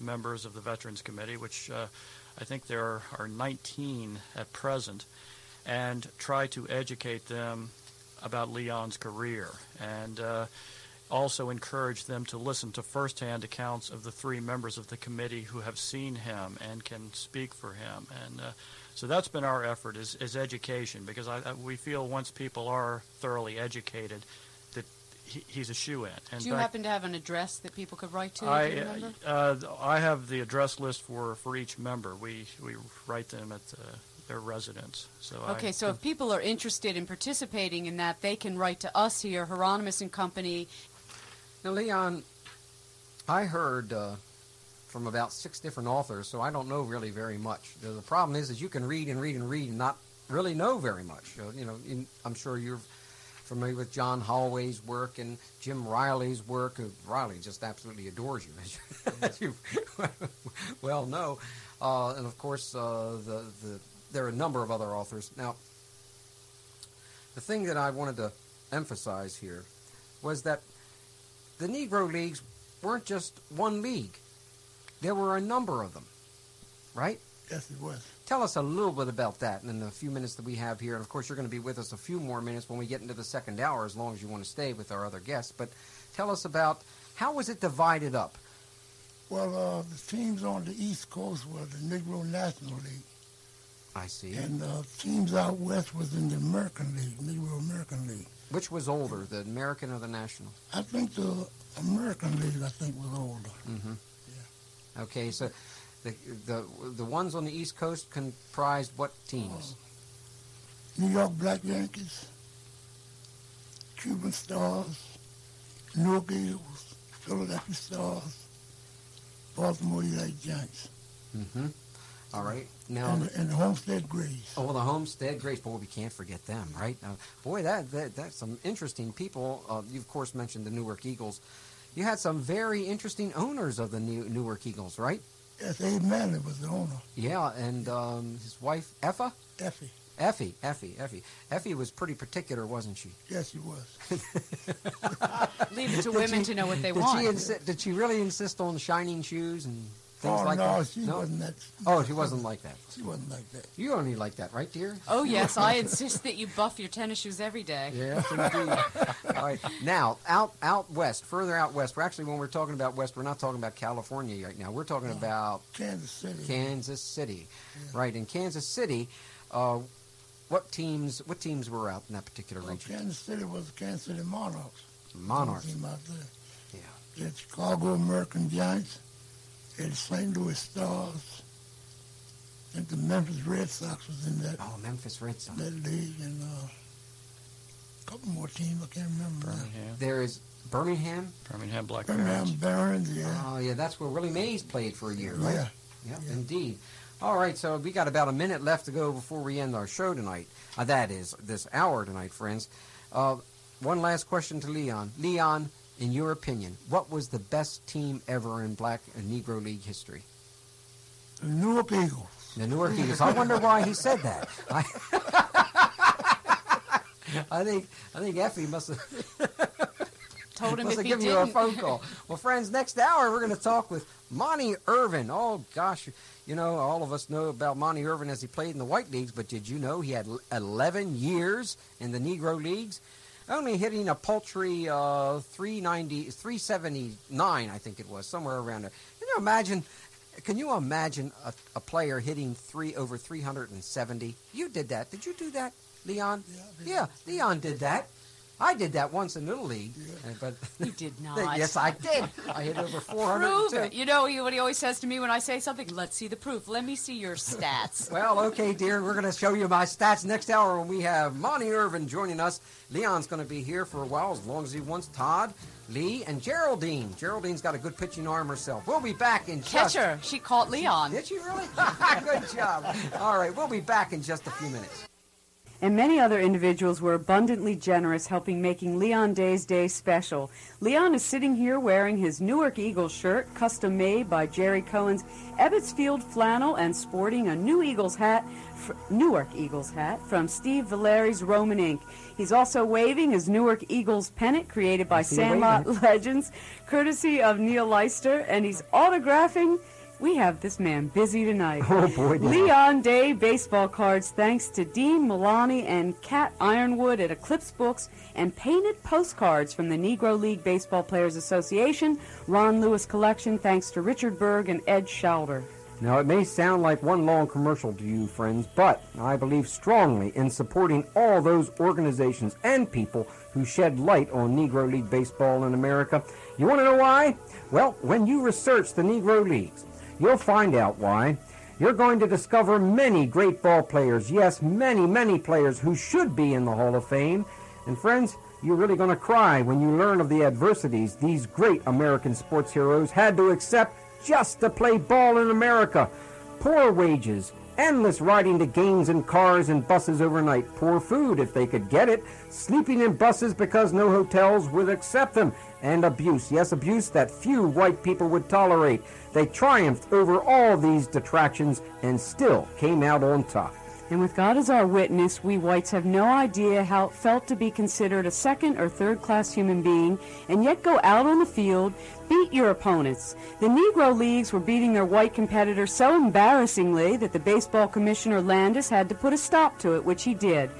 members of the Veterans Committee, which I think there are 19 at present, and try to educate them about Leon's career, and also encourage them to listen to firsthand accounts of the three members of the committee who have seen him and can speak for him. And so that's been our effort, is education, because we feel once people are thoroughly educated, he's a shoe-in. Do you happen to have an address that people could write to? I have the address list for each member. We write them at their residence. So if people are interested in participating in that, they can write to us here, Hieronymus and Company. Now, Leon, I heard from about six different authors, so I don't know really very much. The problem is you can read and read and read and not really know very much. I'm sure you're familiar with John Holloway's work and Jim Riley's work. Riley just absolutely adores you, as you well know. And, of course, there are a number of other authors. Now, the thing that I wanted to emphasize here was that the Negro Leagues weren't just one league. There were a number of them, right? Yes, it was. Tell us a little bit about that in the few minutes that we have here. And, of course, you're going to be with us a few more minutes when we get into the second hour, as long as you want to stay with our other guests. But tell us about how was it divided up? Well, the teams on the East Coast were the Negro National League. I see. And the teams out west was in the American League, Negro American League. Which was older, the American or the National? I think the American League, was older. Mm-hmm. Yeah. Okay, so The ones on the East Coast comprised what teams? New York Black Yankees, Cuban Stars, Newark Eagles, Philadelphia Stars, Baltimore Elite Giants. Mm-hmm. All right. Now, and the Homestead Grays. Oh, well, the Homestead Grays. Boy, we can't forget them, right? Boy, that's some interesting people. You, of course, mentioned the Newark Eagles. you had some very interesting owners of the Newark Eagles, right? Yes, Abe Manley was the owner. Yeah, and his wife, Effa? Effie. Effie was pretty particular, wasn't she? Yes, she was. Leave it to women to know what they want. Did she really insist on shining shoes and things like that? She wasn't like that. She wasn't like that. You only like that, right, dear? Oh, yes, I insist that you buff your tennis shoes every day. Yes, indeed. All right, now, further out west. We're actually, when we're talking about west, we're not talking about California right now. We're talking about... Kansas City. Yeah. Right, in Kansas City... What teams were out in that particular region? Kansas City was the Kansas City Monarchs. Team out there. Yeah. They had Chicago American Giants. They had St. Louis Stars. I think the Memphis Red Sox was in that. Oh, Memphis Red Sox. That league, and a couple more teams I can't remember. There is Birmingham Black Barons. Birmingham Barons, yeah. Oh, yeah, that's where Willie Mays played for a year, right? Yeah. Yep, yeah, indeed. All right, so we got about a minute left to go before we end our show tonight. That is, this hour tonight, friends. One last question to Leon. Leon, in your opinion, what was the best team ever in Black and Negro League history? The Newark Eagles. The Newark Eagles. I wonder why he said that. I think Effie must have... Told him if he didn't. You a phone call. Well, friends, next hour we're going to talk with Monty Irvin. Oh, gosh, you know, all of us know about Monty Irvin as he played in the White Leagues, but did you know he had 11 years in the Negro Leagues, only hitting a paltry 379, I think it was, somewhere around there. Can you imagine a player hitting over 370? You did that. Did you do that, Leon? Yeah, Leon did that. I did that once in Little League. Yeah. But you did not. Yes, I did. I hit over 400. Prove it. You know what he always says to me when I say something? Let's see the proof. Let me see your stats. Well, okay, dear. We're going to show you my stats next hour when we have Monty Irvin joining us. Leon's going to be here for a while, as long as he wants. Todd, Lee, and Geraldine. Geraldine's got a good pitching arm herself. We'll be back in just... Catcher. She caught Leon. Did she really? Good job. All right, we'll be back in just a few minutes. And many other individuals were abundantly generous, helping making Leon Day's day special. Leon is sitting here wearing his Newark Eagles shirt, custom made by Jerry Cohen's Ebbets Field Flannel, and sporting a Newark Eagles hat from Steve Valeri's Roman Ink. He's also waving his Newark Eagles pennant, created by Sandlot Legends, courtesy of Neil Lester, and he's autographing... We have this man busy tonight. Oh, boy. Leon Day baseball cards, thanks to Dean Milani and Kat Ironwood at Eclipse Books, and painted postcards from the Negro League Baseball Players Association, Ron Lewis Collection, thanks to Richard Berg and Ed Schauder. Now, it may sound like one long commercial to you, friends, but I believe strongly in supporting all those organizations and people who shed light on Negro League baseball in America. You want to know why? Well, when you research the Negro Leagues, you'll find out why. You're going to discover many great ball players. Yes, many, many players who should be in the Hall of Fame. And friends, you're really going to cry when you learn of the adversities these great American sports heroes had to accept just to play ball in America. Poor wages, endless riding to games in cars and buses overnight, poor food if they could get it, sleeping in buses because no hotels would accept them, and abuse. Yes, abuse that few white people would tolerate. They triumphed over all these detractions and still came out on top. And with God as our witness, we whites have no idea how it felt to be considered a second or third class human being, and yet go out on the field, beat your opponents. The Negro Leagues were beating their white competitors so embarrassingly that the baseball commissioner Landis had to put a stop to it, which he did.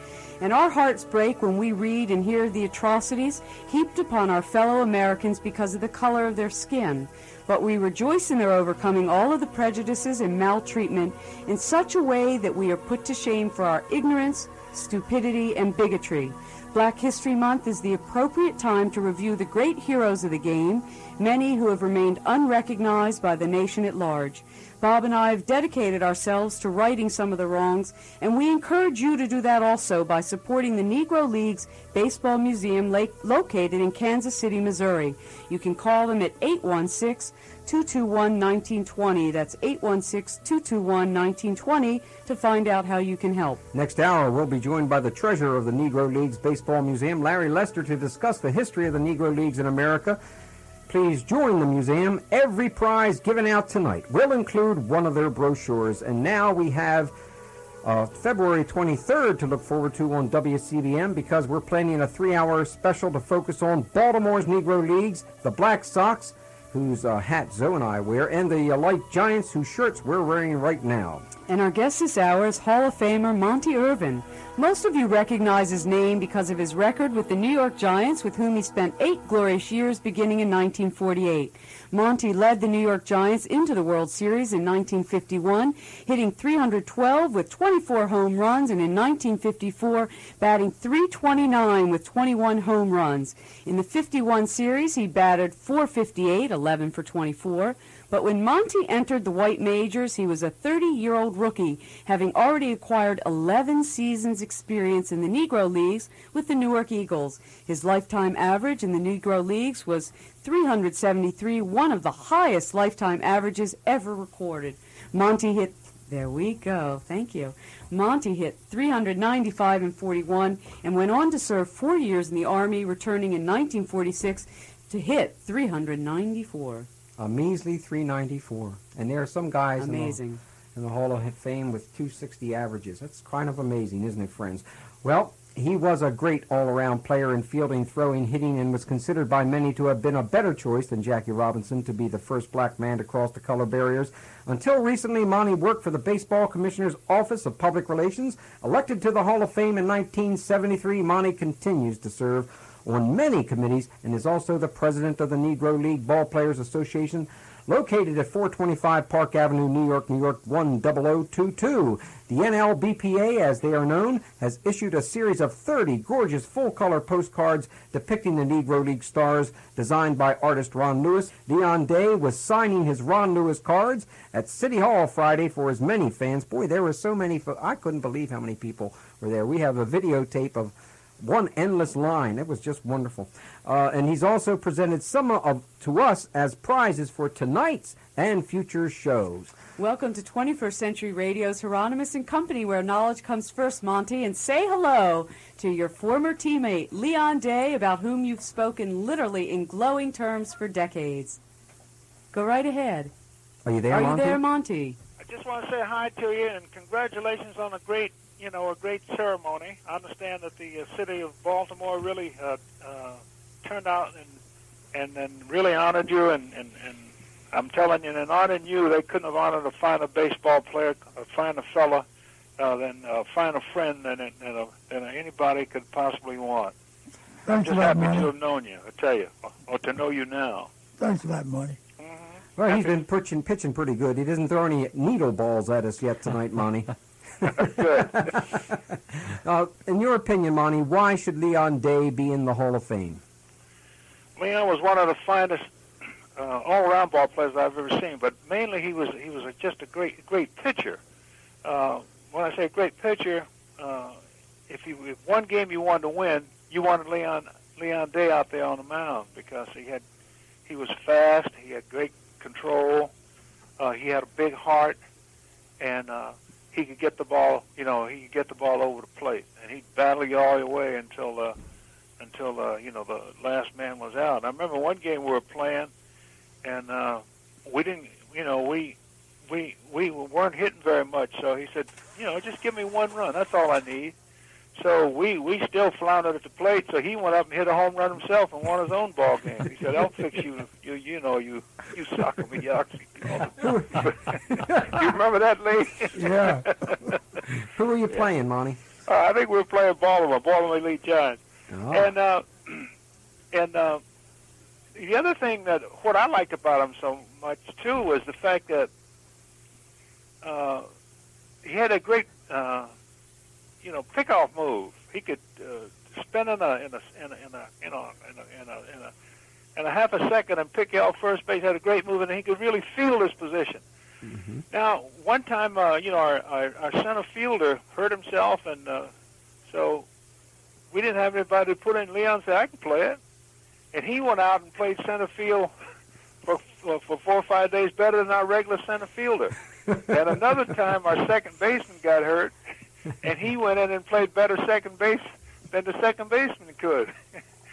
And our hearts break when we read and hear the atrocities heaped upon our fellow Americans because of the color of their skin. But we rejoice in their overcoming all of the prejudices and maltreatment in such a way that we are put to shame for our ignorance, stupidity, and bigotry. Black History Month is the appropriate time to review the great heroes of the game, many who have remained unrecognized by the nation at large. Bob and I have dedicated ourselves to righting some of the wrongs, and we encourage you to do that also by supporting the Negro League's Baseball Museum located in Kansas City, Missouri. You can call them at 816-221-1920. That's 816-221-1920 to find out how you can help. Next hour, we'll be joined by the treasurer of the Negro League's Baseball Museum, Larry Lester, to discuss the history of the Negro Leagues in America. Please join the museum. Every prize given out tonight will include one of their brochures. And now we have February 23rd to look forward to on WCBM, because we're planning a 3-hour special to focus on Baltimore's Negro Leagues, the Black Sox, whose hat Zoe and I wear, and the Elite Giants, whose shirts we're wearing right now. And our guest this hour is Hall of Famer Monty Irvin. Most of you recognize his name because of his record with the New York Giants, with whom he spent 8 glorious years beginning in 1948. Monty led the New York Giants into the World Series in 1951, hitting .312 with 24 home runs, and in 1954, batting .329 with 21 home runs. In the 51 series, he batted .458, 11 for 24. But when Monty entered the white majors, he was a 30-year-old rookie, having already acquired 11 seasons' experience in the Negro Leagues with the Newark Eagles. His lifetime average in the Negro Leagues was 373, one of the highest lifetime averages ever recorded. Monty hit 395 and 41 and went on to serve 4 years in the Army, returning in 1946 to hit 394. A measly 394. And there are some guys in the Hall of Fame with 260 averages. That's kind of amazing, isn't it, friends? Well, he was a great all-around player in fielding, throwing, hitting, and was considered by many to have been a better choice than Jackie Robinson to be the first black man to cross the color barriers. Until recently, Monty worked for the Baseball Commissioner's Office of Public Relations. Elected to the Hall of Fame in 1973, Monty continues to serve on many committees and is also the president of the Negro League Ball Players Association, located at 425 Park Avenue, New York, New York 10022. The NLBPA, as they are known, has issued a series of 30 gorgeous full-color postcards depicting the Negro League stars, designed by artist Ron Lewis. Leon Day was signing his Ron Lewis cards at City Hall Friday for his many fans. Boy, there were so many. I couldn't believe how many people were there. We have a videotape of one endless line. It was just wonderful. And he's also presented some to us as prizes for tonight's and future shows. Welcome to 21st Century Radio's Hieronymus and Company, where knowledge comes first, Monty. And say hello to your former teammate, Leon Day, about whom you've spoken literally in glowing terms for decades. Go right ahead. Are you there, Monty? I just want to say hi to you and congratulations on a great ceremony. I understand that the city of Baltimore really turned out and really honored you. And I'm telling you, in honoring you, they couldn't have honored a finer baseball player, a finer fella, a finer friend than anybody could possibly want. Thanks. I'm just happy to have known you, I tell you, or to know you now. Thanks for that, Monty. Mm-hmm. Well, he's been pitching pretty good. He doesn't throw any needle balls at us yet tonight, Monty. In your opinion, Monty, why should Leon Day be in the Hall of Fame? Leon was one of the finest all-around ball players I've ever seen, but mainly he was just a great pitcher. When I say great pitcher, if one game you wanted to win, you wanted Leon Day out there on the mound, because he was fast, he had great control, he had a big heart, and he could get the ball, over the plate, and he'd battle you all the way until the last man was out. I remember one game we were playing, and we weren't hitting very much. So he said, just give me one run. That's all I need. So we still floundered at the plate. So he went up and hit a home run himself and won his own ball game. He said, "I'll fix you. You sucker me, Yoxie." You remember that, Lee? Yeah. Who were you playing, Monty? I think we were playing Baltimore Elite Giants. Oh. And the other thing what I liked about him so much too was the fact that he had a great pickoff move. He could spin in a half a second and pick you off first base. Had a great move, and he could really feel his position. Mm-hmm. Now, one time, our center fielder hurt himself, and so we didn't have anybody to put in. Leon said, "I can play it," and he went out and played center field for 4 or 5 days better than our regular center fielder. And another time, our second baseman got hurt, and he went in and played better second base than the second baseman could.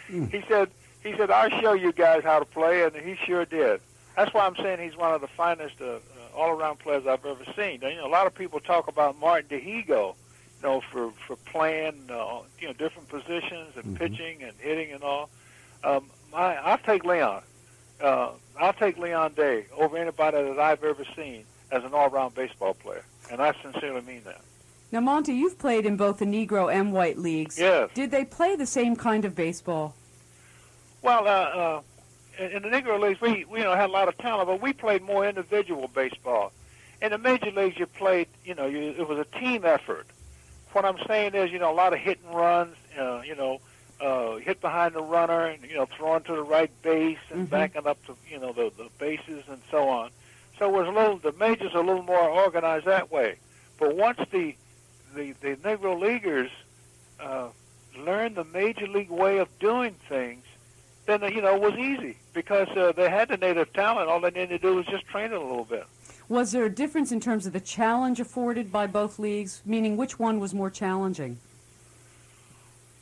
He said, He said, I'll show you guys how to play, and he sure did. That's why I'm saying he's one of the finest all-around players I've ever seen. Now, you know, a lot of people talk about Martin DeHigo, you know, for playing, you know, different positions and pitching and hitting and all. I'll take Leon. I'll take Leon Day over anybody that I've ever seen as an all-around baseball player, and I sincerely mean that. Now, Monty, you've played in both the Negro and White Leagues. Yes. Did they play the same kind of baseball? Well, in the Negro Leagues, we had a lot of talent, but we played more individual baseball. In the Major Leagues, you played, it was a team effort. What I'm saying is, a lot of hit and runs, hit behind the runner, and, throwing to the right base and backing up to, the bases and so on. So it was the majors are a little more organized that way. But once the Negro Leaguers learned the Major League way of doing things, then, it was easy because they had the native talent. All they needed to do was just train it a little bit. Was there a difference in terms of the challenge afforded by both leagues, meaning which one was more challenging?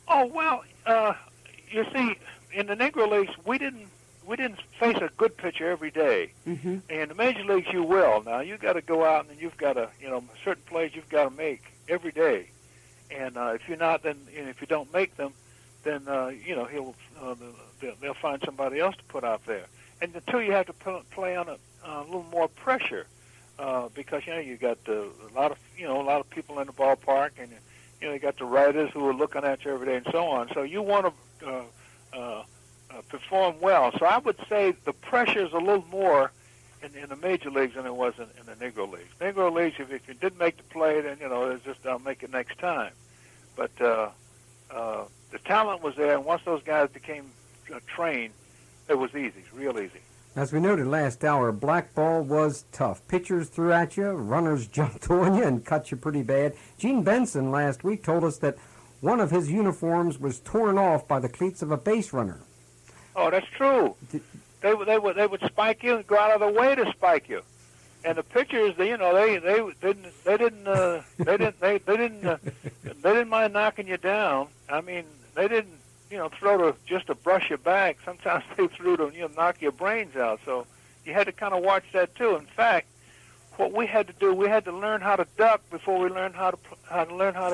Oh, well, you see, in the Negro Leagues, we didn't face a good pitcher every day. In the Major Leagues, you will. Now, you've got to go out and you've got to, certain plays you've got to make every day. And if you're not, and if you don't make them, then, they'll find somebody else to put out there. And the two, you have to play on a little more pressure because, you got a lot of people in the ballpark and, you got the writers who are looking at you every day and so on. So you want to perform well. So I would say the pressure is a little more in the Major Leagues than it was in the Negro Leagues. Negro Leagues, if you didn't make the play, then, it's just, I'll make it next time. But the talent was there, and once those guys became trained, it was easy, real easy. As we noted last hour, black ball was tough. Pitchers threw at you, runners jumped on you and cut you pretty bad. Gene Benson last week told us that one of his uniforms was torn off by the cleats of a base runner. Oh, that's true. They would spike you and go out of their way to spike you. And the pitchers, they didn't mind knocking you down. I mean, they didn't, throw just to brush your back. Sometimes they threw to, knock your brains out. So you had to kind of watch that too. In fact, what we had to do, we had to learn how to duck before we learned how to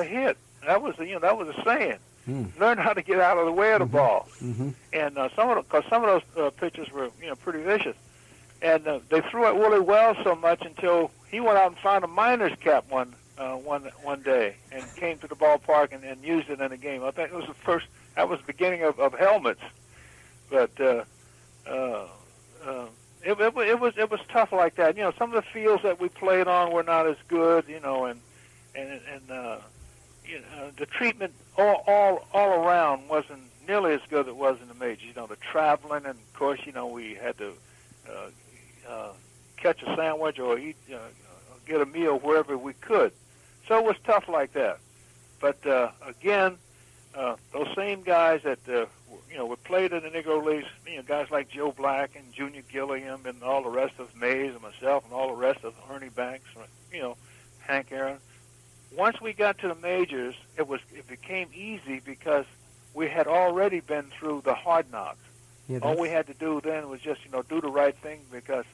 hit. That was a saying. Learn how to get out of the way of the ball, and some of those pitchers were pretty vicious, and they threw at Willie Wells so much until he went out and found a miner's cap one day and came to the ballpark and used it in a game. I think it was the beginning of helmets, but it was tough like that. Some of the fields that we played on were not as good, and the treatment all around wasn't nearly as good as it was in the majors. The traveling, and of course, we had to catch a sandwich or eat, get a meal wherever we could. So it was tough like that. But again, those same guys that were played in the Negro Leagues, guys like Joe Black and Junior Gilliam and all the rest of Mays and myself and all the rest of Ernie Banks, Hank Aaron. Once we got to the majors, it became easy because we had already been through the hard knocks. Yeah, all we had to do then was just do the right thing because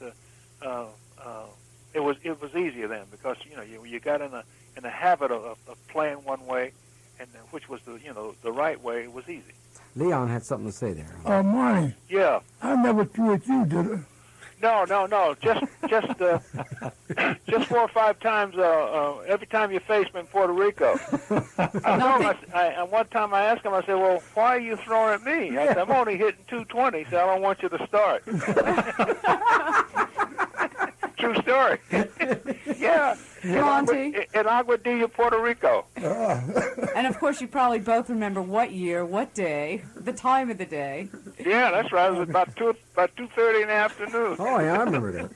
it was easier then because you got in a habit of playing one way, and which was the right way. It was easy. Leon had something to say there. Oh, Marty. Yeah. I never threw at you, did I? No. Just 4 or 5 times. Every time you faced me in Puerto Rico. And one time I asked him, I said, "Well, why are you throwing at me?" I said, "I'm only hitting 220, so I don't want you to start." True story. Yeah. In Aguadilla, Puerto Rico. And of course, you probably both remember what year, what day, the time of the day. Yeah, that's right. It was about 2:30 in the afternoon. Oh yeah, I remember that.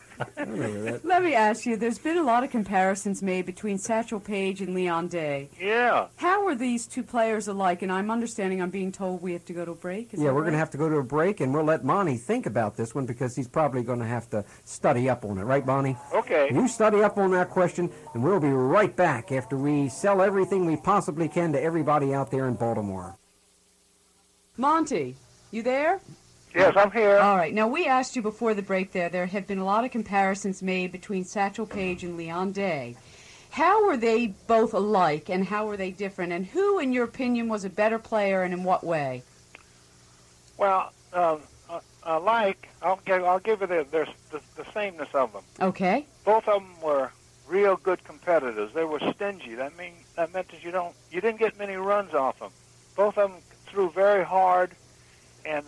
Let me ask you. There's been a lot of comparisons made between Satchel Paige and Leon Day. Yeah. How are these two players alike? And I'm being told we have to go to a break. We're going to have to go to a break, and we'll let Monty think about this one because he's probably going to have to study up on it, right, Bonnie? Okay. You study up on that question, and we'll be right back after we sell everything we possibly can to everybody out there in Baltimore. Monty, you there? Yes, I'm here. All right. Now, we asked you before the break there have been a lot of comparisons made between Satchel Paige and Leon Day. How were they both alike, and how were they different? And who, in your opinion, was a better player, and in what way? Well, alike, I'll give you the sameness of them. Okay. Both of them were real good competitors. They were stingy. That meant that you didn't get many runs off them. Both of them threw very hard, and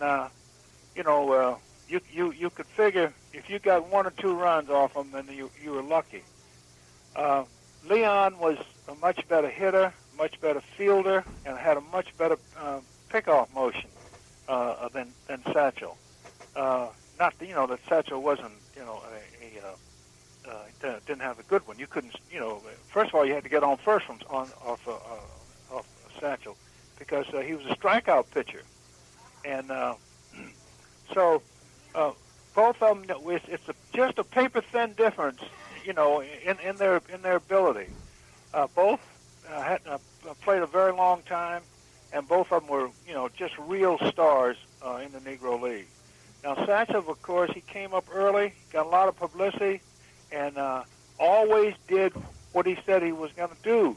you could figure if you got one or two runs off them, then you were lucky. Leon was a much better hitter, much better fielder, and had a much better pickoff motion than Satchel. Not that Satchel wasn't didn't have a good one. You couldn't, first of all, you had to get on first off Satchel because he was a strikeout pitcher. And so both of them, it's just a paper-thin difference, in their ability. Both played a very long time, and both of them were, just real stars in the Negro League. Now, Satchel, of course, he came up early, got a lot of publicity, and always did what he said he was going to do.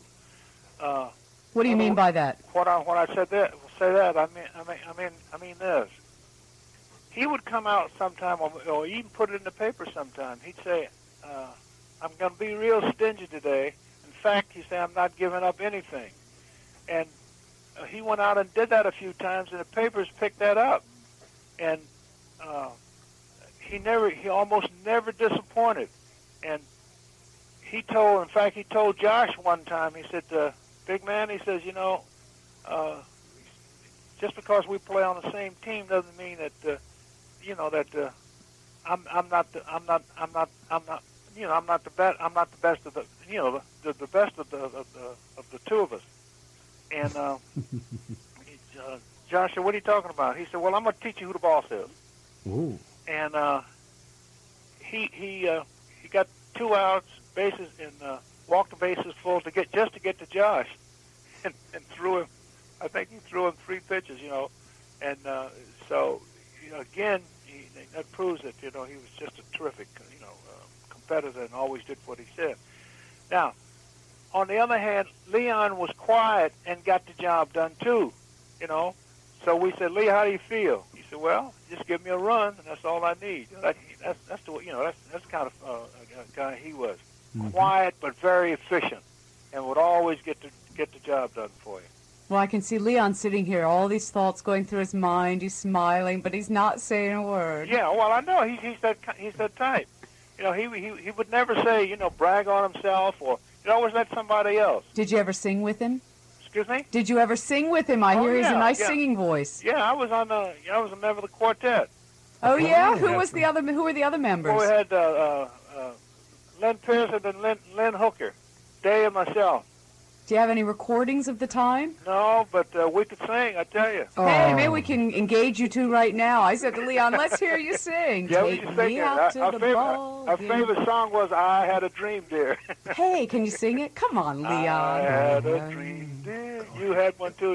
What do you mean by that? I mean this. He would come out sometime, or even put it in the paper sometime. He'd say, "I'm going to be real stingy today." In fact, he said, "I'm not giving up anything." And he went out and did that a few times, and the papers picked that up. And he almost never disappointed. And he told Josh one time, he said, "Big man," he says, just because we play on the same team doesn't mean that, I'm not the best of the two of us." And Josh said, "What are you talking about?" He said, "Well, I'm going to teach you who the boss is." Ooh. And he got 2 outs, bases, and walked the bases full to get to Josh, and threw him. I think he threw him 3 pitches, and again, that proves that he was just a terrific competitor and always did what he said. Now, on the other hand, Leon was quiet and got the job done too, So we said, "Lee, how do you feel?" He said, "Well, just give me a run, and that's all I need." That's the way, that's the kind of guy he was. Mm-hmm. Quiet but very efficient, and would always get the job done for you. Well, I can see Leon sitting here, all these thoughts going through his mind. He's smiling, but he's not saying a word. Yeah, well, I know he's that type. He would never say brag on himself, or he'd always let somebody else. Did you ever sing with him? Excuse me? Did you ever sing with him? I hear he's a nice singing voice. Yeah, I was a member of the quartet. Oh yeah, who were the other members? Well, we had Lynn Pearson and Lynn Hooker, Day and myself. Do you have any recordings of the time? No, but we could sing, I tell you. Oh. Hey, maybe we can engage you two right now. I said to Leon, "Let's hear you sing." Yeah, we can sing it. Our favorite song was "I Had a Dream, Dear." Hey, can you sing it? Come on, Leon. I had a dream, dear. You had one too,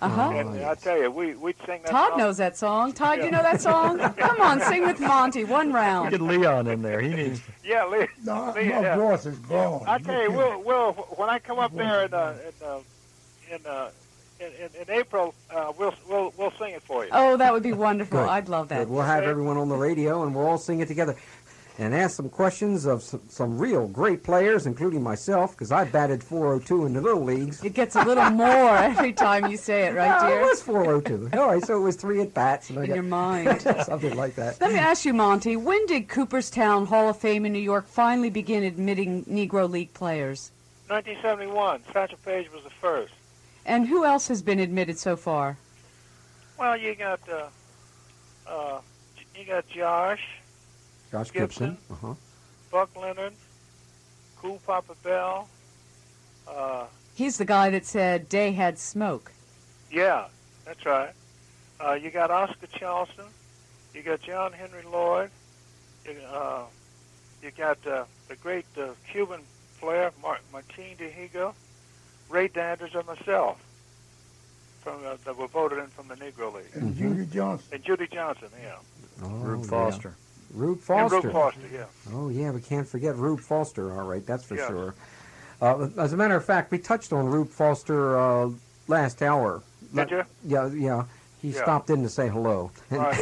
Uh-huh. And I tell you, we'd sing that Todd song. Knows that song. Todd, you know that song? Come on, sing with Monty. One round. Get Leon in there. He needs. Yeah, Leon. My voice is gone. I tell you, we'll when I come up there in April, we'll sing it for you. Oh, that would be wonderful. Good. I'd love that. Good. We'll have everyone on the radio, and we'll all sing it together and ask some questions of some real great players, including myself, because I batted 402 in the little leagues. It gets a little more every time you say it, right, dear? It was 402. All right, so it was 3 at-bats. And in your mind. Something like that. Let me ask you, Monty, when did Cooperstown Hall of Fame in New York finally begin admitting Negro League players? 1971. Satchel Paige was the first. And who else has been admitted so far? Well, you got Josh Gibson, uh-huh. Buck Leonard, Cool Papa Bell. He's the guy that said Day had smoke. Yeah, that's right. You got Oscar Charleston. You got John Henry Lloyd. You got the great Cuban player Martin Higo, Ray Dandridge, and myself. that were voted in from the Negro League. And Judy Johnson. And Judy Johnson, yeah. Oh, Rube Foster. Yeah. Rube Foster. And Rube Foster, yeah. Oh, yeah, we can't forget Rube Foster, all right, that's for sure. As a matter of fact, we touched on Rube Foster last hour. Did you? Yeah. He stopped in to say hello. Right.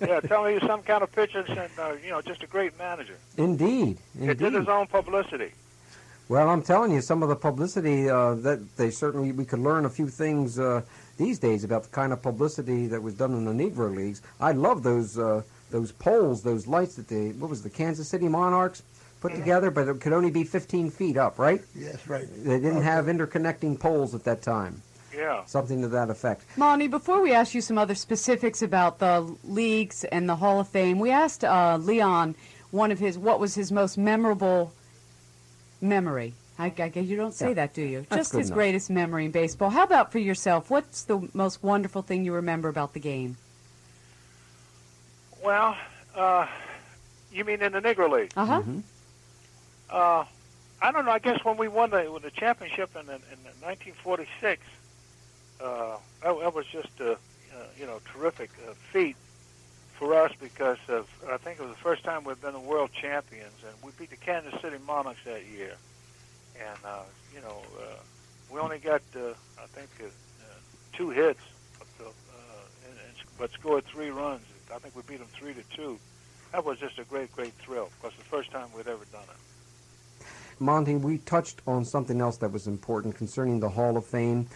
Yeah, telling you some kind of pitches and, just a great manager. Indeed. He did his own publicity. Well, I'm telling you, some of the publicity that they certainly, we could learn a few things these days about the kind of publicity that was done in the Negro Leagues. I love those poles, those lights that the Kansas City Monarchs put together, but it could only be 15 feet up, right? Yes, right. They didn't have interconnecting poles at that time. Yeah. Something to that effect. Monty, before we ask you some other specifics about the leagues and the Hall of Fame, we asked Leon what was his most memorable memory. I guess you don't say that, do you? That's just his greatest memory in baseball. How about for yourself? What's the most wonderful thing you remember about the game? Well, you mean in the Negro League? Uh-huh. Mm-hmm. I don't know. I guess when we won the championship in 1946, that was just a terrific feat for us because I think it was the first time we've been the world champions, and we beat the Kansas City Monarchs that year. And we only got two hits, but scored 3 runs. I think we beat them 3-2. That was just a great thrill because the first time we'd ever done it. Monty, we touched on something else that was important concerning the Hall of Fame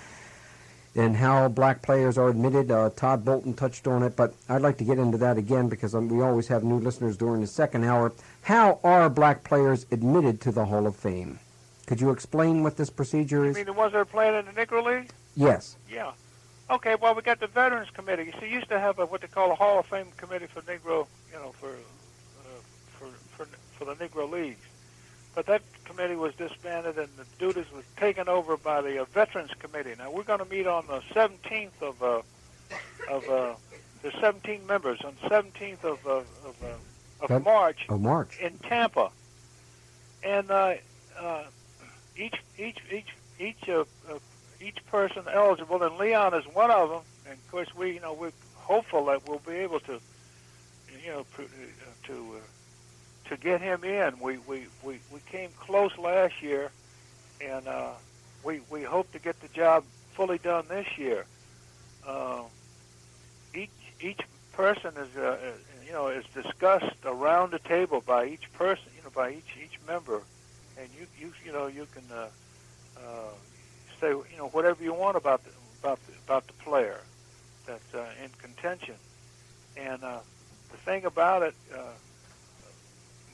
and how black players are admitted. Todd Bolton touched on it, but I'd like to get into that again because we always have new listeners during the second hour. How are black players admitted to the Hall of Fame? Could you explain what this procedure is? You mean the ones that are playing in the Negro League? Yes. Yeah. Okay, well, we got the Veterans Committee. You see, you used to have what they call a Hall of Fame Committee for Negro, for the Negro Leagues. But that committee was disbanded, and the duties was taken over by the Veterans Committee. Now we're going to meet on the 17th of the 17 members on the 17th of March. Oh, March in Tampa, and each person eligible, and Leon is one of them. And of course, we we're hopeful that we'll be able to to get him in. We came close last year, and we hope to get the job fully done this year. Each person is is discussed around the table by each person, by each member, and you can say whatever you want about the player that's in contention, and the thing about it.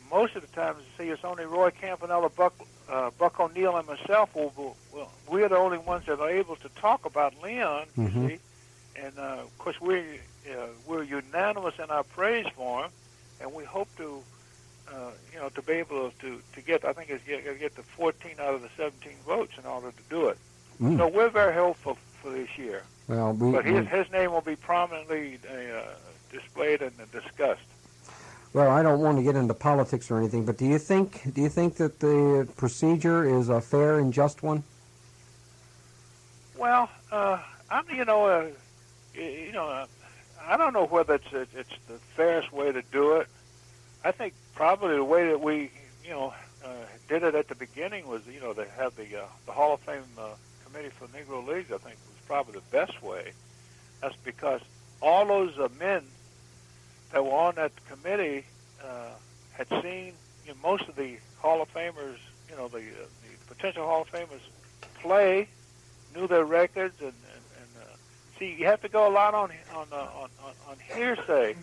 Most of the time, you see, it's only Roy Campanella, Buck O'Neill, and myself. Well, we're the only ones that are able to talk about Leon, you see. And, of course, we're unanimous in our praise for him, and we hope to, to be able to get, I think, get the 14 out of the 17 votes in order to do it. Mm. So we're very hopeful for this year. Well, but his name will be prominently displayed and discussed. Well, I don't want to get into politics or anything, but do you think that the procedure is a fair and just one? Well, I don't know whether it's the fairest way to do it. I think probably the way that we, did it at the beginning was, they had the Hall of Fame Committee for Negro Leagues. I think was probably the best way. That's because all those men that were on that committee had seen most of the Hall of Famers, the potential Hall of Famers play, knew their records, and see, you have to go a lot on hearsay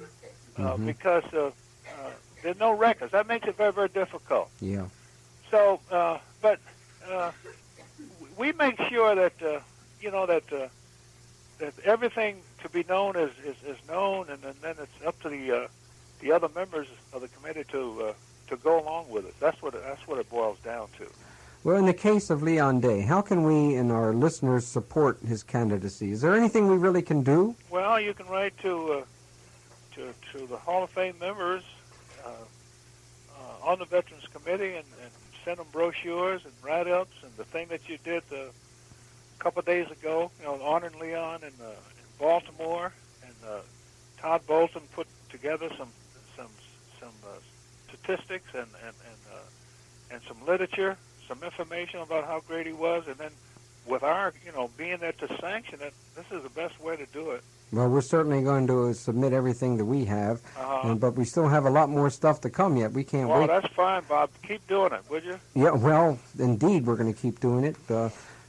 because there's no records. That makes it very, very difficult. Yeah. So, but we make sure that that everything to be known is known, and then it's up to the other members of the committee to go along with it. That's what it boils down to. Well, in the case of Leon Day, how can we and our listeners support his candidacy? Is there anything we really can do? Well, you can write to the Hall of Fame members on the Veterans Committee and send them brochures and write-ups and the thing that you did a couple of days ago, you know, honoring Leon in Baltimore, and Todd Bolton put together some statistics and some literature, some information about how great he was, and then with our, you know, being there to sanction it, this is the best way to do it. Well, we're certainly going to submit everything that we have, but we still have a lot more stuff to come yet. We can't wait. Well, that's fine, Bob. Keep doing it, would you? Yeah, well, indeed, we're going to keep doing it.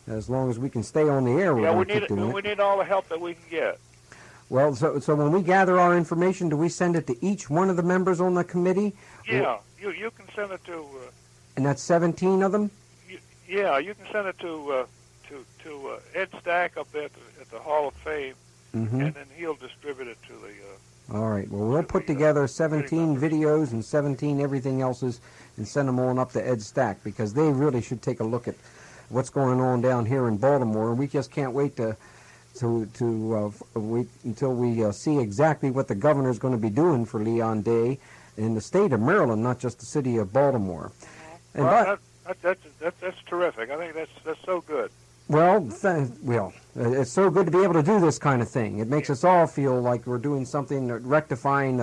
As long as we can stay on the air, we need all the help that we can get. Well, so when we gather our information, do we send it to each one of the members on the committee? Yeah, you can send it to... and that's 17 of them? You can send it to Ed Stack up there at the Hall of Fame, and then he'll distribute it to the... all right. Well, we'll put together 17 videos and 17 everything else's and send them on up to Ed Stack, because they really should take a look at what's going on down here in Baltimore, and we just can't wait to wait until we see exactly what the governor's going to be doing for Leon Day in the state of Maryland, not just the city of Baltimore. And well, that's terrific. I think that's so good. Well, it's so good to be able to do this kind of thing. It makes us all feel like we're doing something, rectifying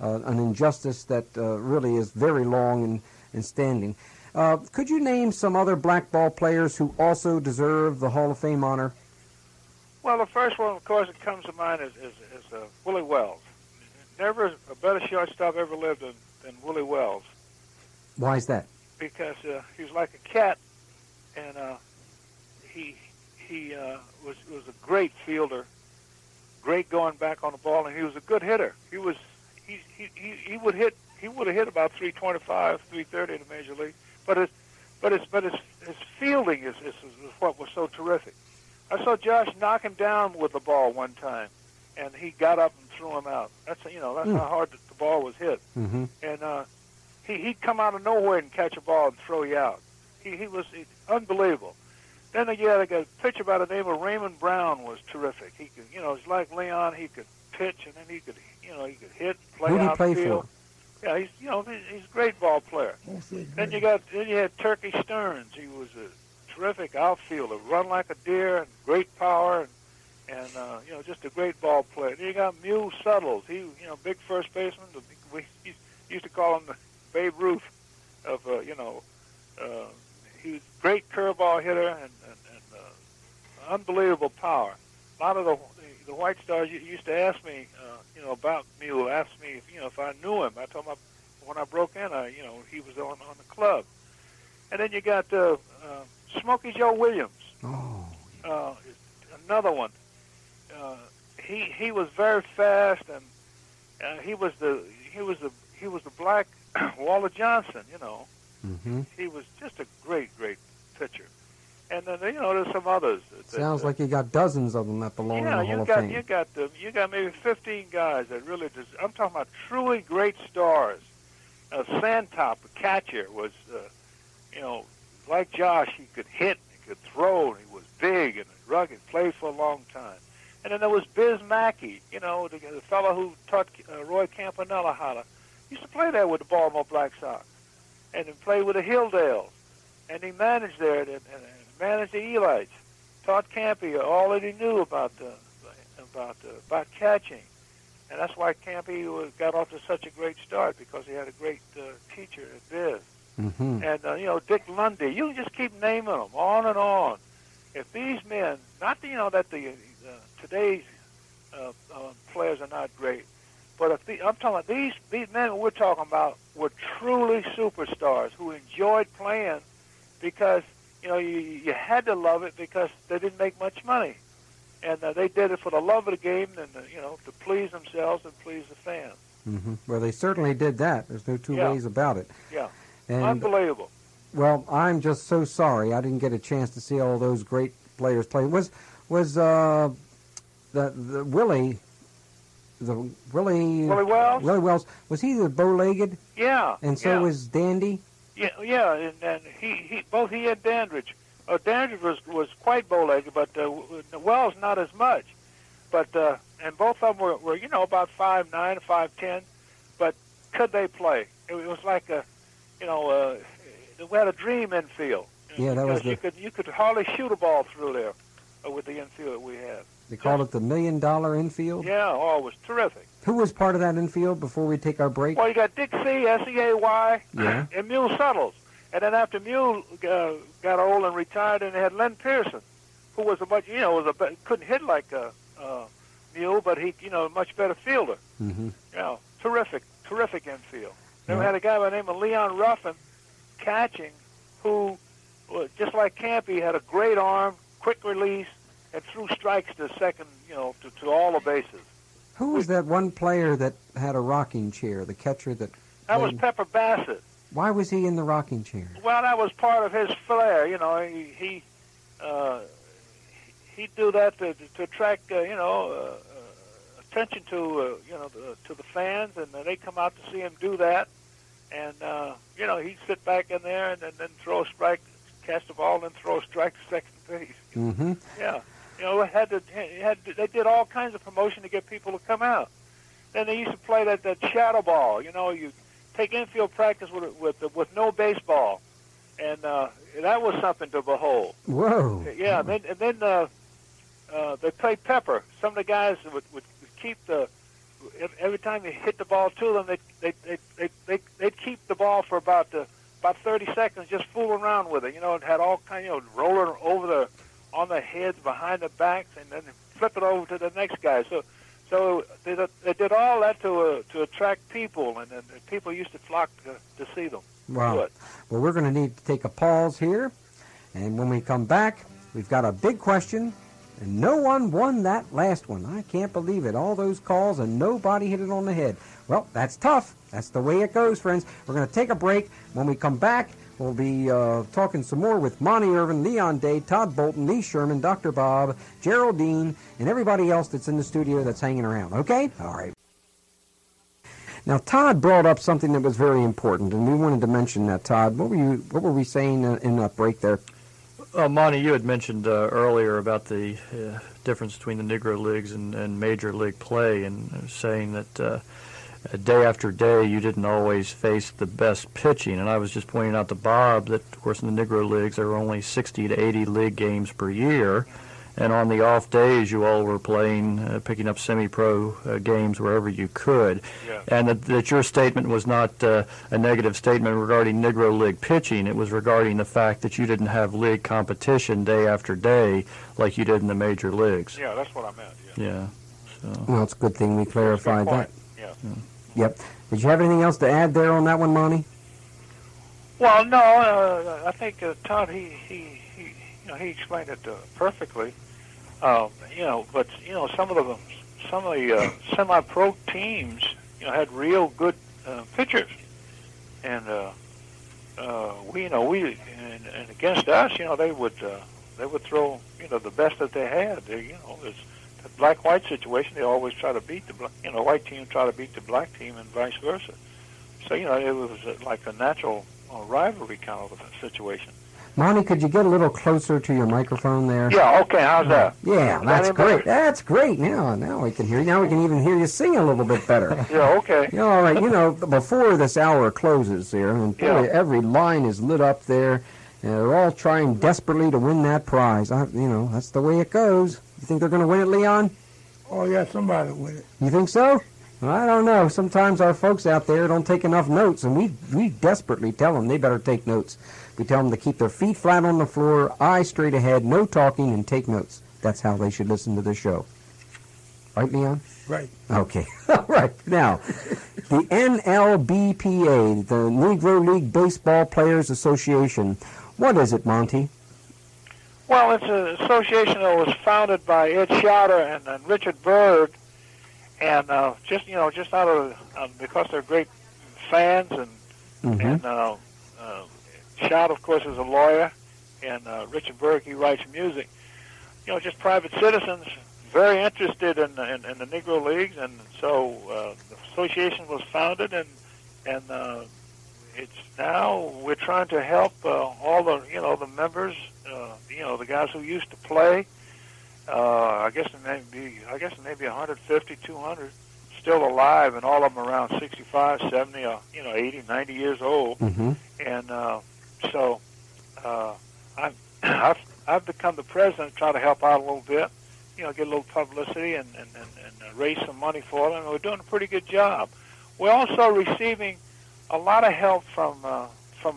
an injustice that really is very long and standing. Could you name some other black ball players who also deserve the Hall of Fame honor? Well, the first one, of course, that comes to mind is Willie Wells. Never a better shortstop ever lived than Willie Wells. Why is that? Because he was like a cat, and he was a great fielder, great going back on the ball, and he was a good hitter. He was he would hit. He would have hit about 325, 330 in the major league, but his fielding is what was so terrific. I saw Josh knock him down with the ball one time, and he got up and threw him out. That's how hard the ball was hit. Mm-hmm. And he'd come out of nowhere and catch a ball and throw you out. He was unbelievable. Then again, a pitcher by the name of Raymond Brown was terrific. He could, it's like Leon. He could pitch, and then he could hit, play outfield. Who did he play for? Yeah, he's a great ball player. Then you had Turkey Stearns. He was a terrific outfielder, run like a deer, and great power, and just a great ball player. Then you got Mule Suttles. He, big first baseman. We used to call him the Babe Ruth of, he was a great curveball hitter and unbelievable power. A lot of the White Stars used to ask me, about Mule, asked me, if I knew him. I told him when I broke in, he was on the club. And then you got Smokey Joe Williams. Oh. Another one. He was very fast, and he was the black Walter Johnson. Mm-hmm. He was just a great pitcher. And then there's some others. Sounds like you got dozens of them that belong in the Hall of Fame. Yeah, you got maybe 15 guys that really. I'm talking about truly great stars. Santop, the catcher, was, like Josh, he could hit, he could throw, and he was big and rugged. Played for a long time. And then there was Biz Mackey, the fellow who taught Roy Campanella how to. He used to play there with the Baltimore Black Sox, and then play with the Hilldales, and he managed there and managed the Elites, taught Campy all that he knew about catching, and that's why Campy got off to such a great start, because he had a great teacher at Biz. Mm-hmm. And Dick Lundy. You can just keep naming them on and on. If these men, today's players are not great, but I'm talking about these men we're talking about were truly superstars who enjoyed playing, because. You had to love it, because they didn't make much money, and they did it for the love of the game and to please themselves and please the fans. Mm-hmm. Well, they certainly did that. There's no two ways about it. Yeah, and, unbelievable. Well, I'm just so sorry I didn't get a chance to see all those great players play. Was the Willie? The Willie Wells. Willie Wells, was he the bow-legged? Yeah. And so was Dandy. Yeah, and he and Dandridge. Dandridge was quite bow-legged, but Wells not as much. But and both of them were about 5'9", 5'10", but could they play? It was like we had a dream infield. Yeah, that was. You could hardly shoot a ball through there. with the infield that we had. They called it the $1 million infield? Yeah, oh, it was terrific. Who was part of that infield before we take our break? Well, you got Dick C, S-E-A-Y, yeah. And Mule Suttles. And then after Mule got old and retired, and they had Len Pearson, who was a much, you know, couldn't hit like Mule, but he, you know, a much better fielder. Mm-hmm. You know, terrific infield. Then we had a guy by the name of Leon Ruffin catching, who, just like Campy, had a great arm, quick release, and threw strikes to second, you know, to all the bases. Who was that one player that had a rocking chair, the catcher that... That was Pepper Bassett. Why was he in the rocking chair? Well, that was part of his flair, you know. He'd do that to attract, you know, attention to, you know, to the fans, and they come out to see him do that. And, you know, he'd sit back in there and then throw a strike, catch the ball, and then throw a strike to second base. Mm-hmm. Yeah. You know, they did all kinds of promotion to get people to come out. Then they used to play that shadow ball. You know, you take infield practice with no baseball, and that was something to behold. Whoa! Yeah, and then they played pepper. Some of the guys would keep every time they hit the ball to them, they'd keep the ball for about 30 seconds, just fooling around with it. You know, it had all kind of rolling over the. On the heads, behind the backs, and then flip it over to the next guy. So they did all that to attract people, and people used to flock to see them. Wow. But, well, we're going to need to take a pause here, and when we come back, we've got a big question, and no one won that last one. I can't believe it. All those calls, and nobody hit it on the head. Well, that's tough. That's the way it goes, friends. We're going to take a break. When we come back, we'll be talking some more with Monty Irvin, Leon Day, Todd Bolton, Lee Sherman, Dr. Bob, Geraldine, and everybody else that's in the studio that's hanging around. Okay? All right. Now, Todd brought up something that was very important, and we wanted to mention that, Todd. What were we saying in that break there? Monty, you had mentioned earlier about the difference between the Negro Leagues and Major League play, and saying that... day after day, you didn't always face the best pitching. And I was just pointing out to Bob that, of course, in the Negro Leagues, there were only 60 to 80 league games per year. And on the off days, you all were playing, picking up semi-pro games wherever you could. Yeah. And that your statement was not a negative statement regarding Negro League pitching. It was regarding the fact that you didn't have league competition day after day like you did in the major leagues. Yeah, that's what I meant. Yeah. So. Well, it's a good thing we clarified that. Yeah. Yep. Did you have anything else to add there on that one, Monty? Well, no. I think Todd he explained it perfectly. You know, but you know, some of the semi-pro teams, you know, had real good pitchers, and we against us, you know, they would throw, you know, the best that they had. They, you know, it's. The black-white situation, they always try to beat the white team, try to beat the black team, and vice versa. So, you know, it was like a natural rivalry kind of a situation. Monty, could you get a little closer to your microphone there? Yeah, okay, how's that? Yeah, that's great. That's great. Now we can hear you. Now we can even hear you sing a little bit better. Yeah, okay. Yeah, all right, you know, before this hour closes there, and every line is lit up there, and they're all trying desperately to win that prize. You know, that's the way it goes. You think they're going to win it, Leon? Oh, yeah, somebody will win it. You think so? Well, I don't know. Sometimes our folks out there don't take enough notes, and we desperately tell them they better take notes. We tell them to keep their feet flat on the floor, eyes straight ahead, no talking, and take notes. That's how they should listen to the show. Right, Leon? Right. Okay. All right. Now, the NLBPA, the Negro League Baseball Players Association. What is it, Monty? Well, it's an association that was founded by Ed Schauder and Richard Byrd, and just out of because they're great fans, and mm-hmm. and Schauder, of course, is a lawyer, and Richard Byrd, he writes music. You know, just private citizens very interested in the Negro Leagues, and so the association was founded, and it's now we're trying to help all the the members. You know, the guys who used to play, I guess maybe 150, 200 still alive, and all of them around 65, 70, 80, 90 years old. Mm-hmm. And so I I've become the president, try to help out a little bit, you know, get a little publicity and raise some money for them. And we're doing a pretty good job. We're also receiving a lot of help from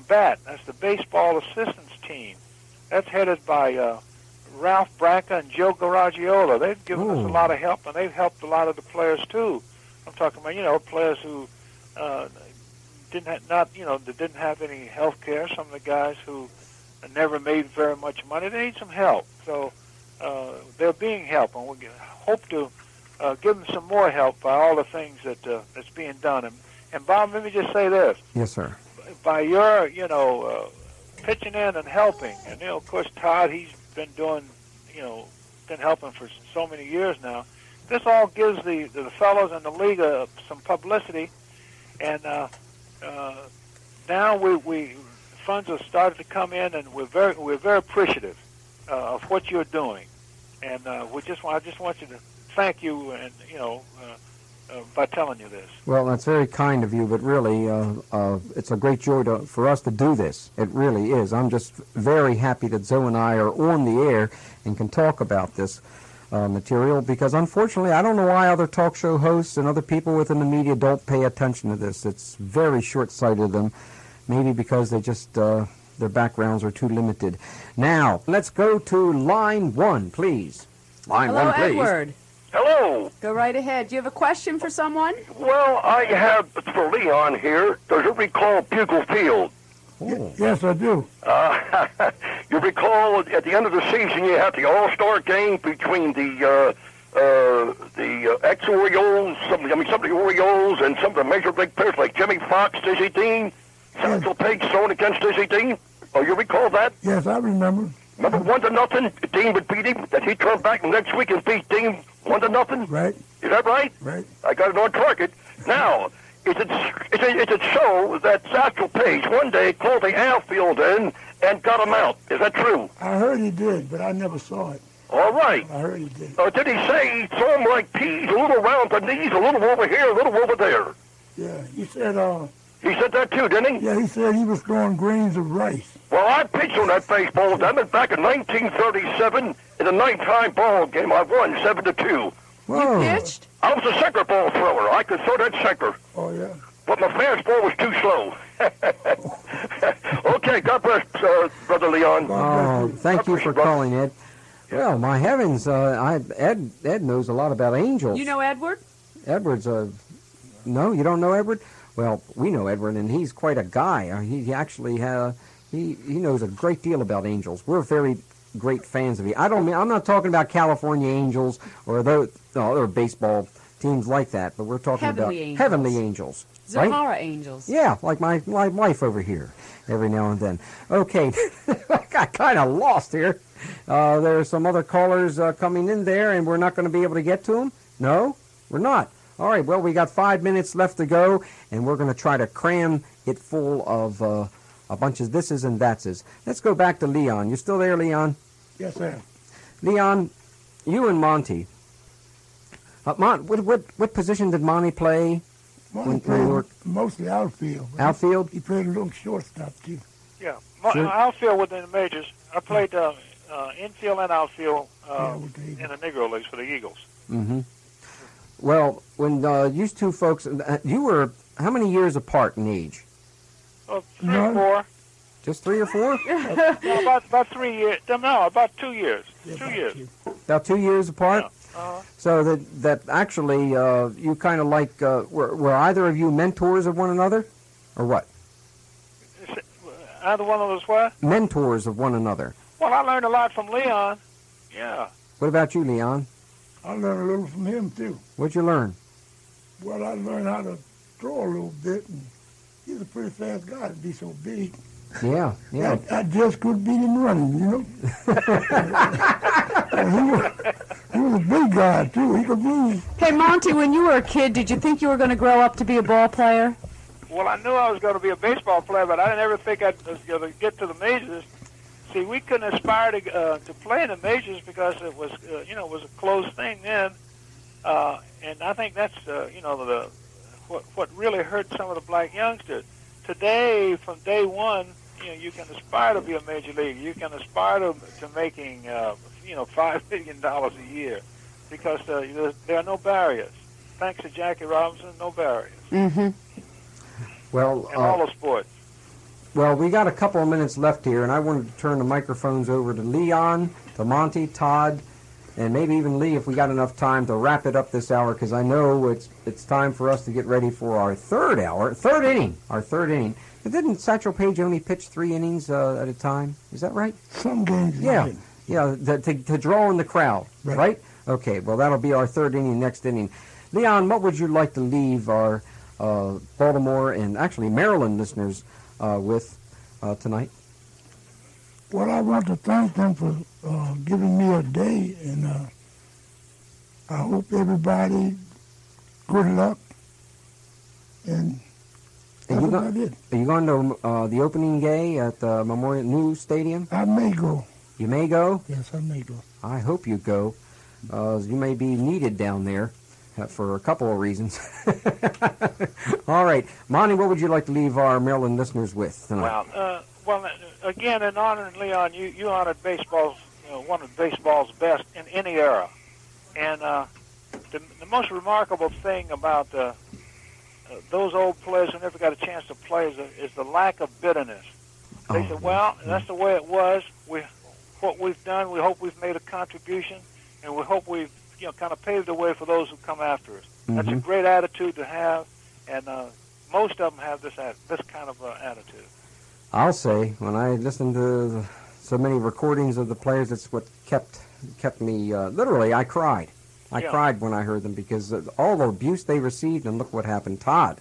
BAT. That's the Baseball Assistance Team. That's headed by Ralph Branca and Joe Garagiola. They've given us a lot of help, and they've helped a lot of the players too. I'm talking about, you know, players who didn't have any health care. Some of the guys who never made very much money, they need some help. So they're being helped, and we hope to give them some more help by all the things that that's being done. And Bob, let me just say this. Yes, sir. By your, you know, pitching in and helping, and you know, of course, Todd, he's been doing, you know, been helping for so many years now. This all gives the fellows in the league some publicity, and now we funds have started to come in, and we're very appreciative of what you're doing, and I just want you to thank you, and you know, by telling you this. Well, that's very kind of you, but really, it's a great joy for us to do this. It really is. I'm just very happy that Zoe and I are on the air and can talk about this material, because unfortunately, I don't know why other talk show hosts and other people within the media don't pay attention to this. It's very short-sighted of them, maybe because they just their backgrounds are too limited. Now, let's go to line one, please. Line one, please. Hello, Edward. Hello. Go right ahead. Do you have a question for someone? Well, I have for Leon here. Does it recall Bugle Field? Oh. Yes, I do. You recall at the end of the season you had the All-Star game between the ex-Orioles, some of the Orioles, and some of the major league players like Jimmy Fox, Dizzy Dean, Satchel Paige thrown against Dizzy Dean. Oh, you recall that? Yes, I remember. Remember 1-0, Dean would beat him. That he turned back and next week and beat Dean 1-0. Right. Is that right? Right. I got it on target. Now, is it so that Satchel Paige one day called the outfield in and got him out? Is that true? I heard he did, but I never saw it. All right. I heard he did. Did he say he saw him like peas, a little round the knees, a little over here, a little over there? Yeah, he said. He said that too, didn't he? Yeah, he said he was throwing grains of rice. Well, I pitched on that baseball diamond back in 1937 in a nighttime ball game. I won 7-2. Whoa. You pitched? I was a sinker ball thrower. I could throw that sinker. Oh, yeah. But my fastball was too slow. Okay, God bless, Brother Leon. Oh, thank you for calling, Ed. Well, my heavens, Ed knows a lot about angels. You know Edward? Edward's no, you don't know Edward? Well, we know Edward, and he's quite a guy. He actually he knows a great deal about angels. We're very great fans of him. I'm not talking about California Angels or those or baseball teams like that, but we're talking about heavenly angels, Zahara angels. Yeah, like my wife over here, every now and then. Okay, I got kind of lost here. There are some other callers coming in there, and we're not going to be able to get to them. No, we're not. All right, well, we got 5 minutes left to go, and we're going to try to cram it full of a bunch of thises and thatses. Let's go back to Leon. You still there, Leon? Yes, sir. Leon, you and Monty. What position did Monty play? Monty played mostly outfield. Outfield? He played a little shortstop, too. Yeah, outfield within the majors. I played infield and outfield in the Negro Leagues for the Eagles. Mm-hmm. Well, when you two folks, you were how many years apart in age? Well, 3 or 4. Just 3 or 4? No, about 3 years. No, about 2 years. Yeah, about 2 years apart? Yeah. Uh-huh. So that actually you kind of like, were either of you mentors of one another? Or what? Either one of us what? Mentors of one another. Well, I learned a lot from Leon. Yeah. What about you, Leon? I learned a little from him, too. What'd you learn? Well, I learned how to draw a little bit, and he's a pretty fast guy to be so big. Yeah, yeah. I just could beat him running, you know? He was a big guy, too. He could move. Hey, Monty, when you were a kid, did you think you were going to grow up to be a ball player? Well, I knew I was going to be a baseball player, but I never think I was going to get to the majors. See, we couldn't aspire to play in the majors because it was, it was a closed thing then, and I think that's, what really hurt some of the black youngsters. Today, from day one, you can aspire to be a major league. You can aspire to making $5 million a year, because there are no barriers. Thanks to Jackie Robinson, no barriers. Well, in all the sports. Well, we got a couple of minutes left here, and I wanted to turn the microphones over to Leon, to Monty, Todd, and maybe even Lee, if we got enough time to wrap it up this hour, because I know it's time for us to get ready for our third inning. But didn't Satchel Paige only pitch 3 innings at a time? Is that right? Some games. Yeah, to draw in the crowd, right? Okay, well, that'll be our third inning, next inning. Leon, what would you like to leave our Baltimore and actually Maryland listeners with tonight? Well, I want to thank them for giving me a day, and I hope everybody good luck, and that's what I did. Are you going to the opening day at the Memorial New Stadium? I may go. You may go? Yes, I may go. I hope you go. You may be needed down there for a couple of reasons. All right. Monty, what would you like to leave our Maryland listeners with tonight? Well, again, in honoring Leon, you honored baseball's, one of baseball's best in any era. And the most remarkable thing about those old players who never got a chance to play is the lack of bitterness. They said, well, that's the way it was. What we've done, we hope we've made a contribution, and we hope we've kind of paved the way for those who come after us. Mm-hmm. That's a great attitude to have, and most of them have this kind of attitude. I'll say, when I listened to so many recordings of the players, that's what kept me, literally, I cried. I cried when I heard them, because of all the abuse they received, and look what happened. Todd.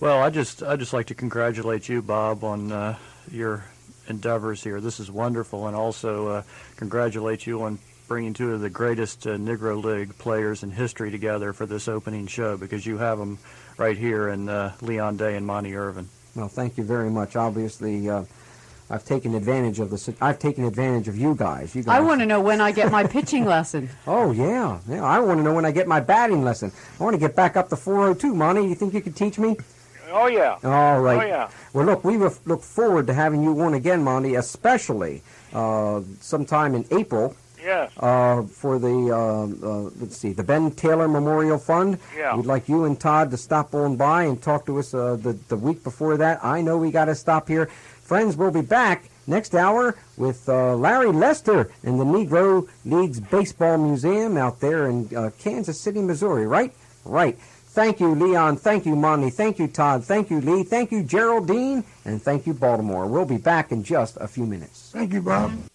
Well, I just like to congratulate you, Bob, on your endeavors here. This is wonderful, and also congratulate you on bringing two of the greatest Negro League players in history together for this opening show, because you have them right here in Leon Day and Monty Irvin. Well, thank you very much. Obviously, I've taken advantage of you guys. I want to know when I get my pitching lesson. Oh, yeah. I want to know when I get my batting lesson. I want to get back up to 402, Monty. You think you could teach me? Oh, yeah. All right. Oh, yeah. Well, look, we look forward to having you on again, Monty, especially sometime in April. Yes. For the, the Ben Taylor Memorial Fund. Yeah. We'd like you and Todd to stop on by and talk to us the week before that. I know we got to stop here. Friends, we'll be back next hour with Larry Lester and the Negro League's Baseball Museum out there in Kansas City, Missouri, right? Right. Thank you, Leon. Thank you, Monty. Thank you, Todd. Thank you, Lee. Thank you, Geraldine. And thank you, Baltimore. We'll be back in just a few minutes. Thank you, Bob.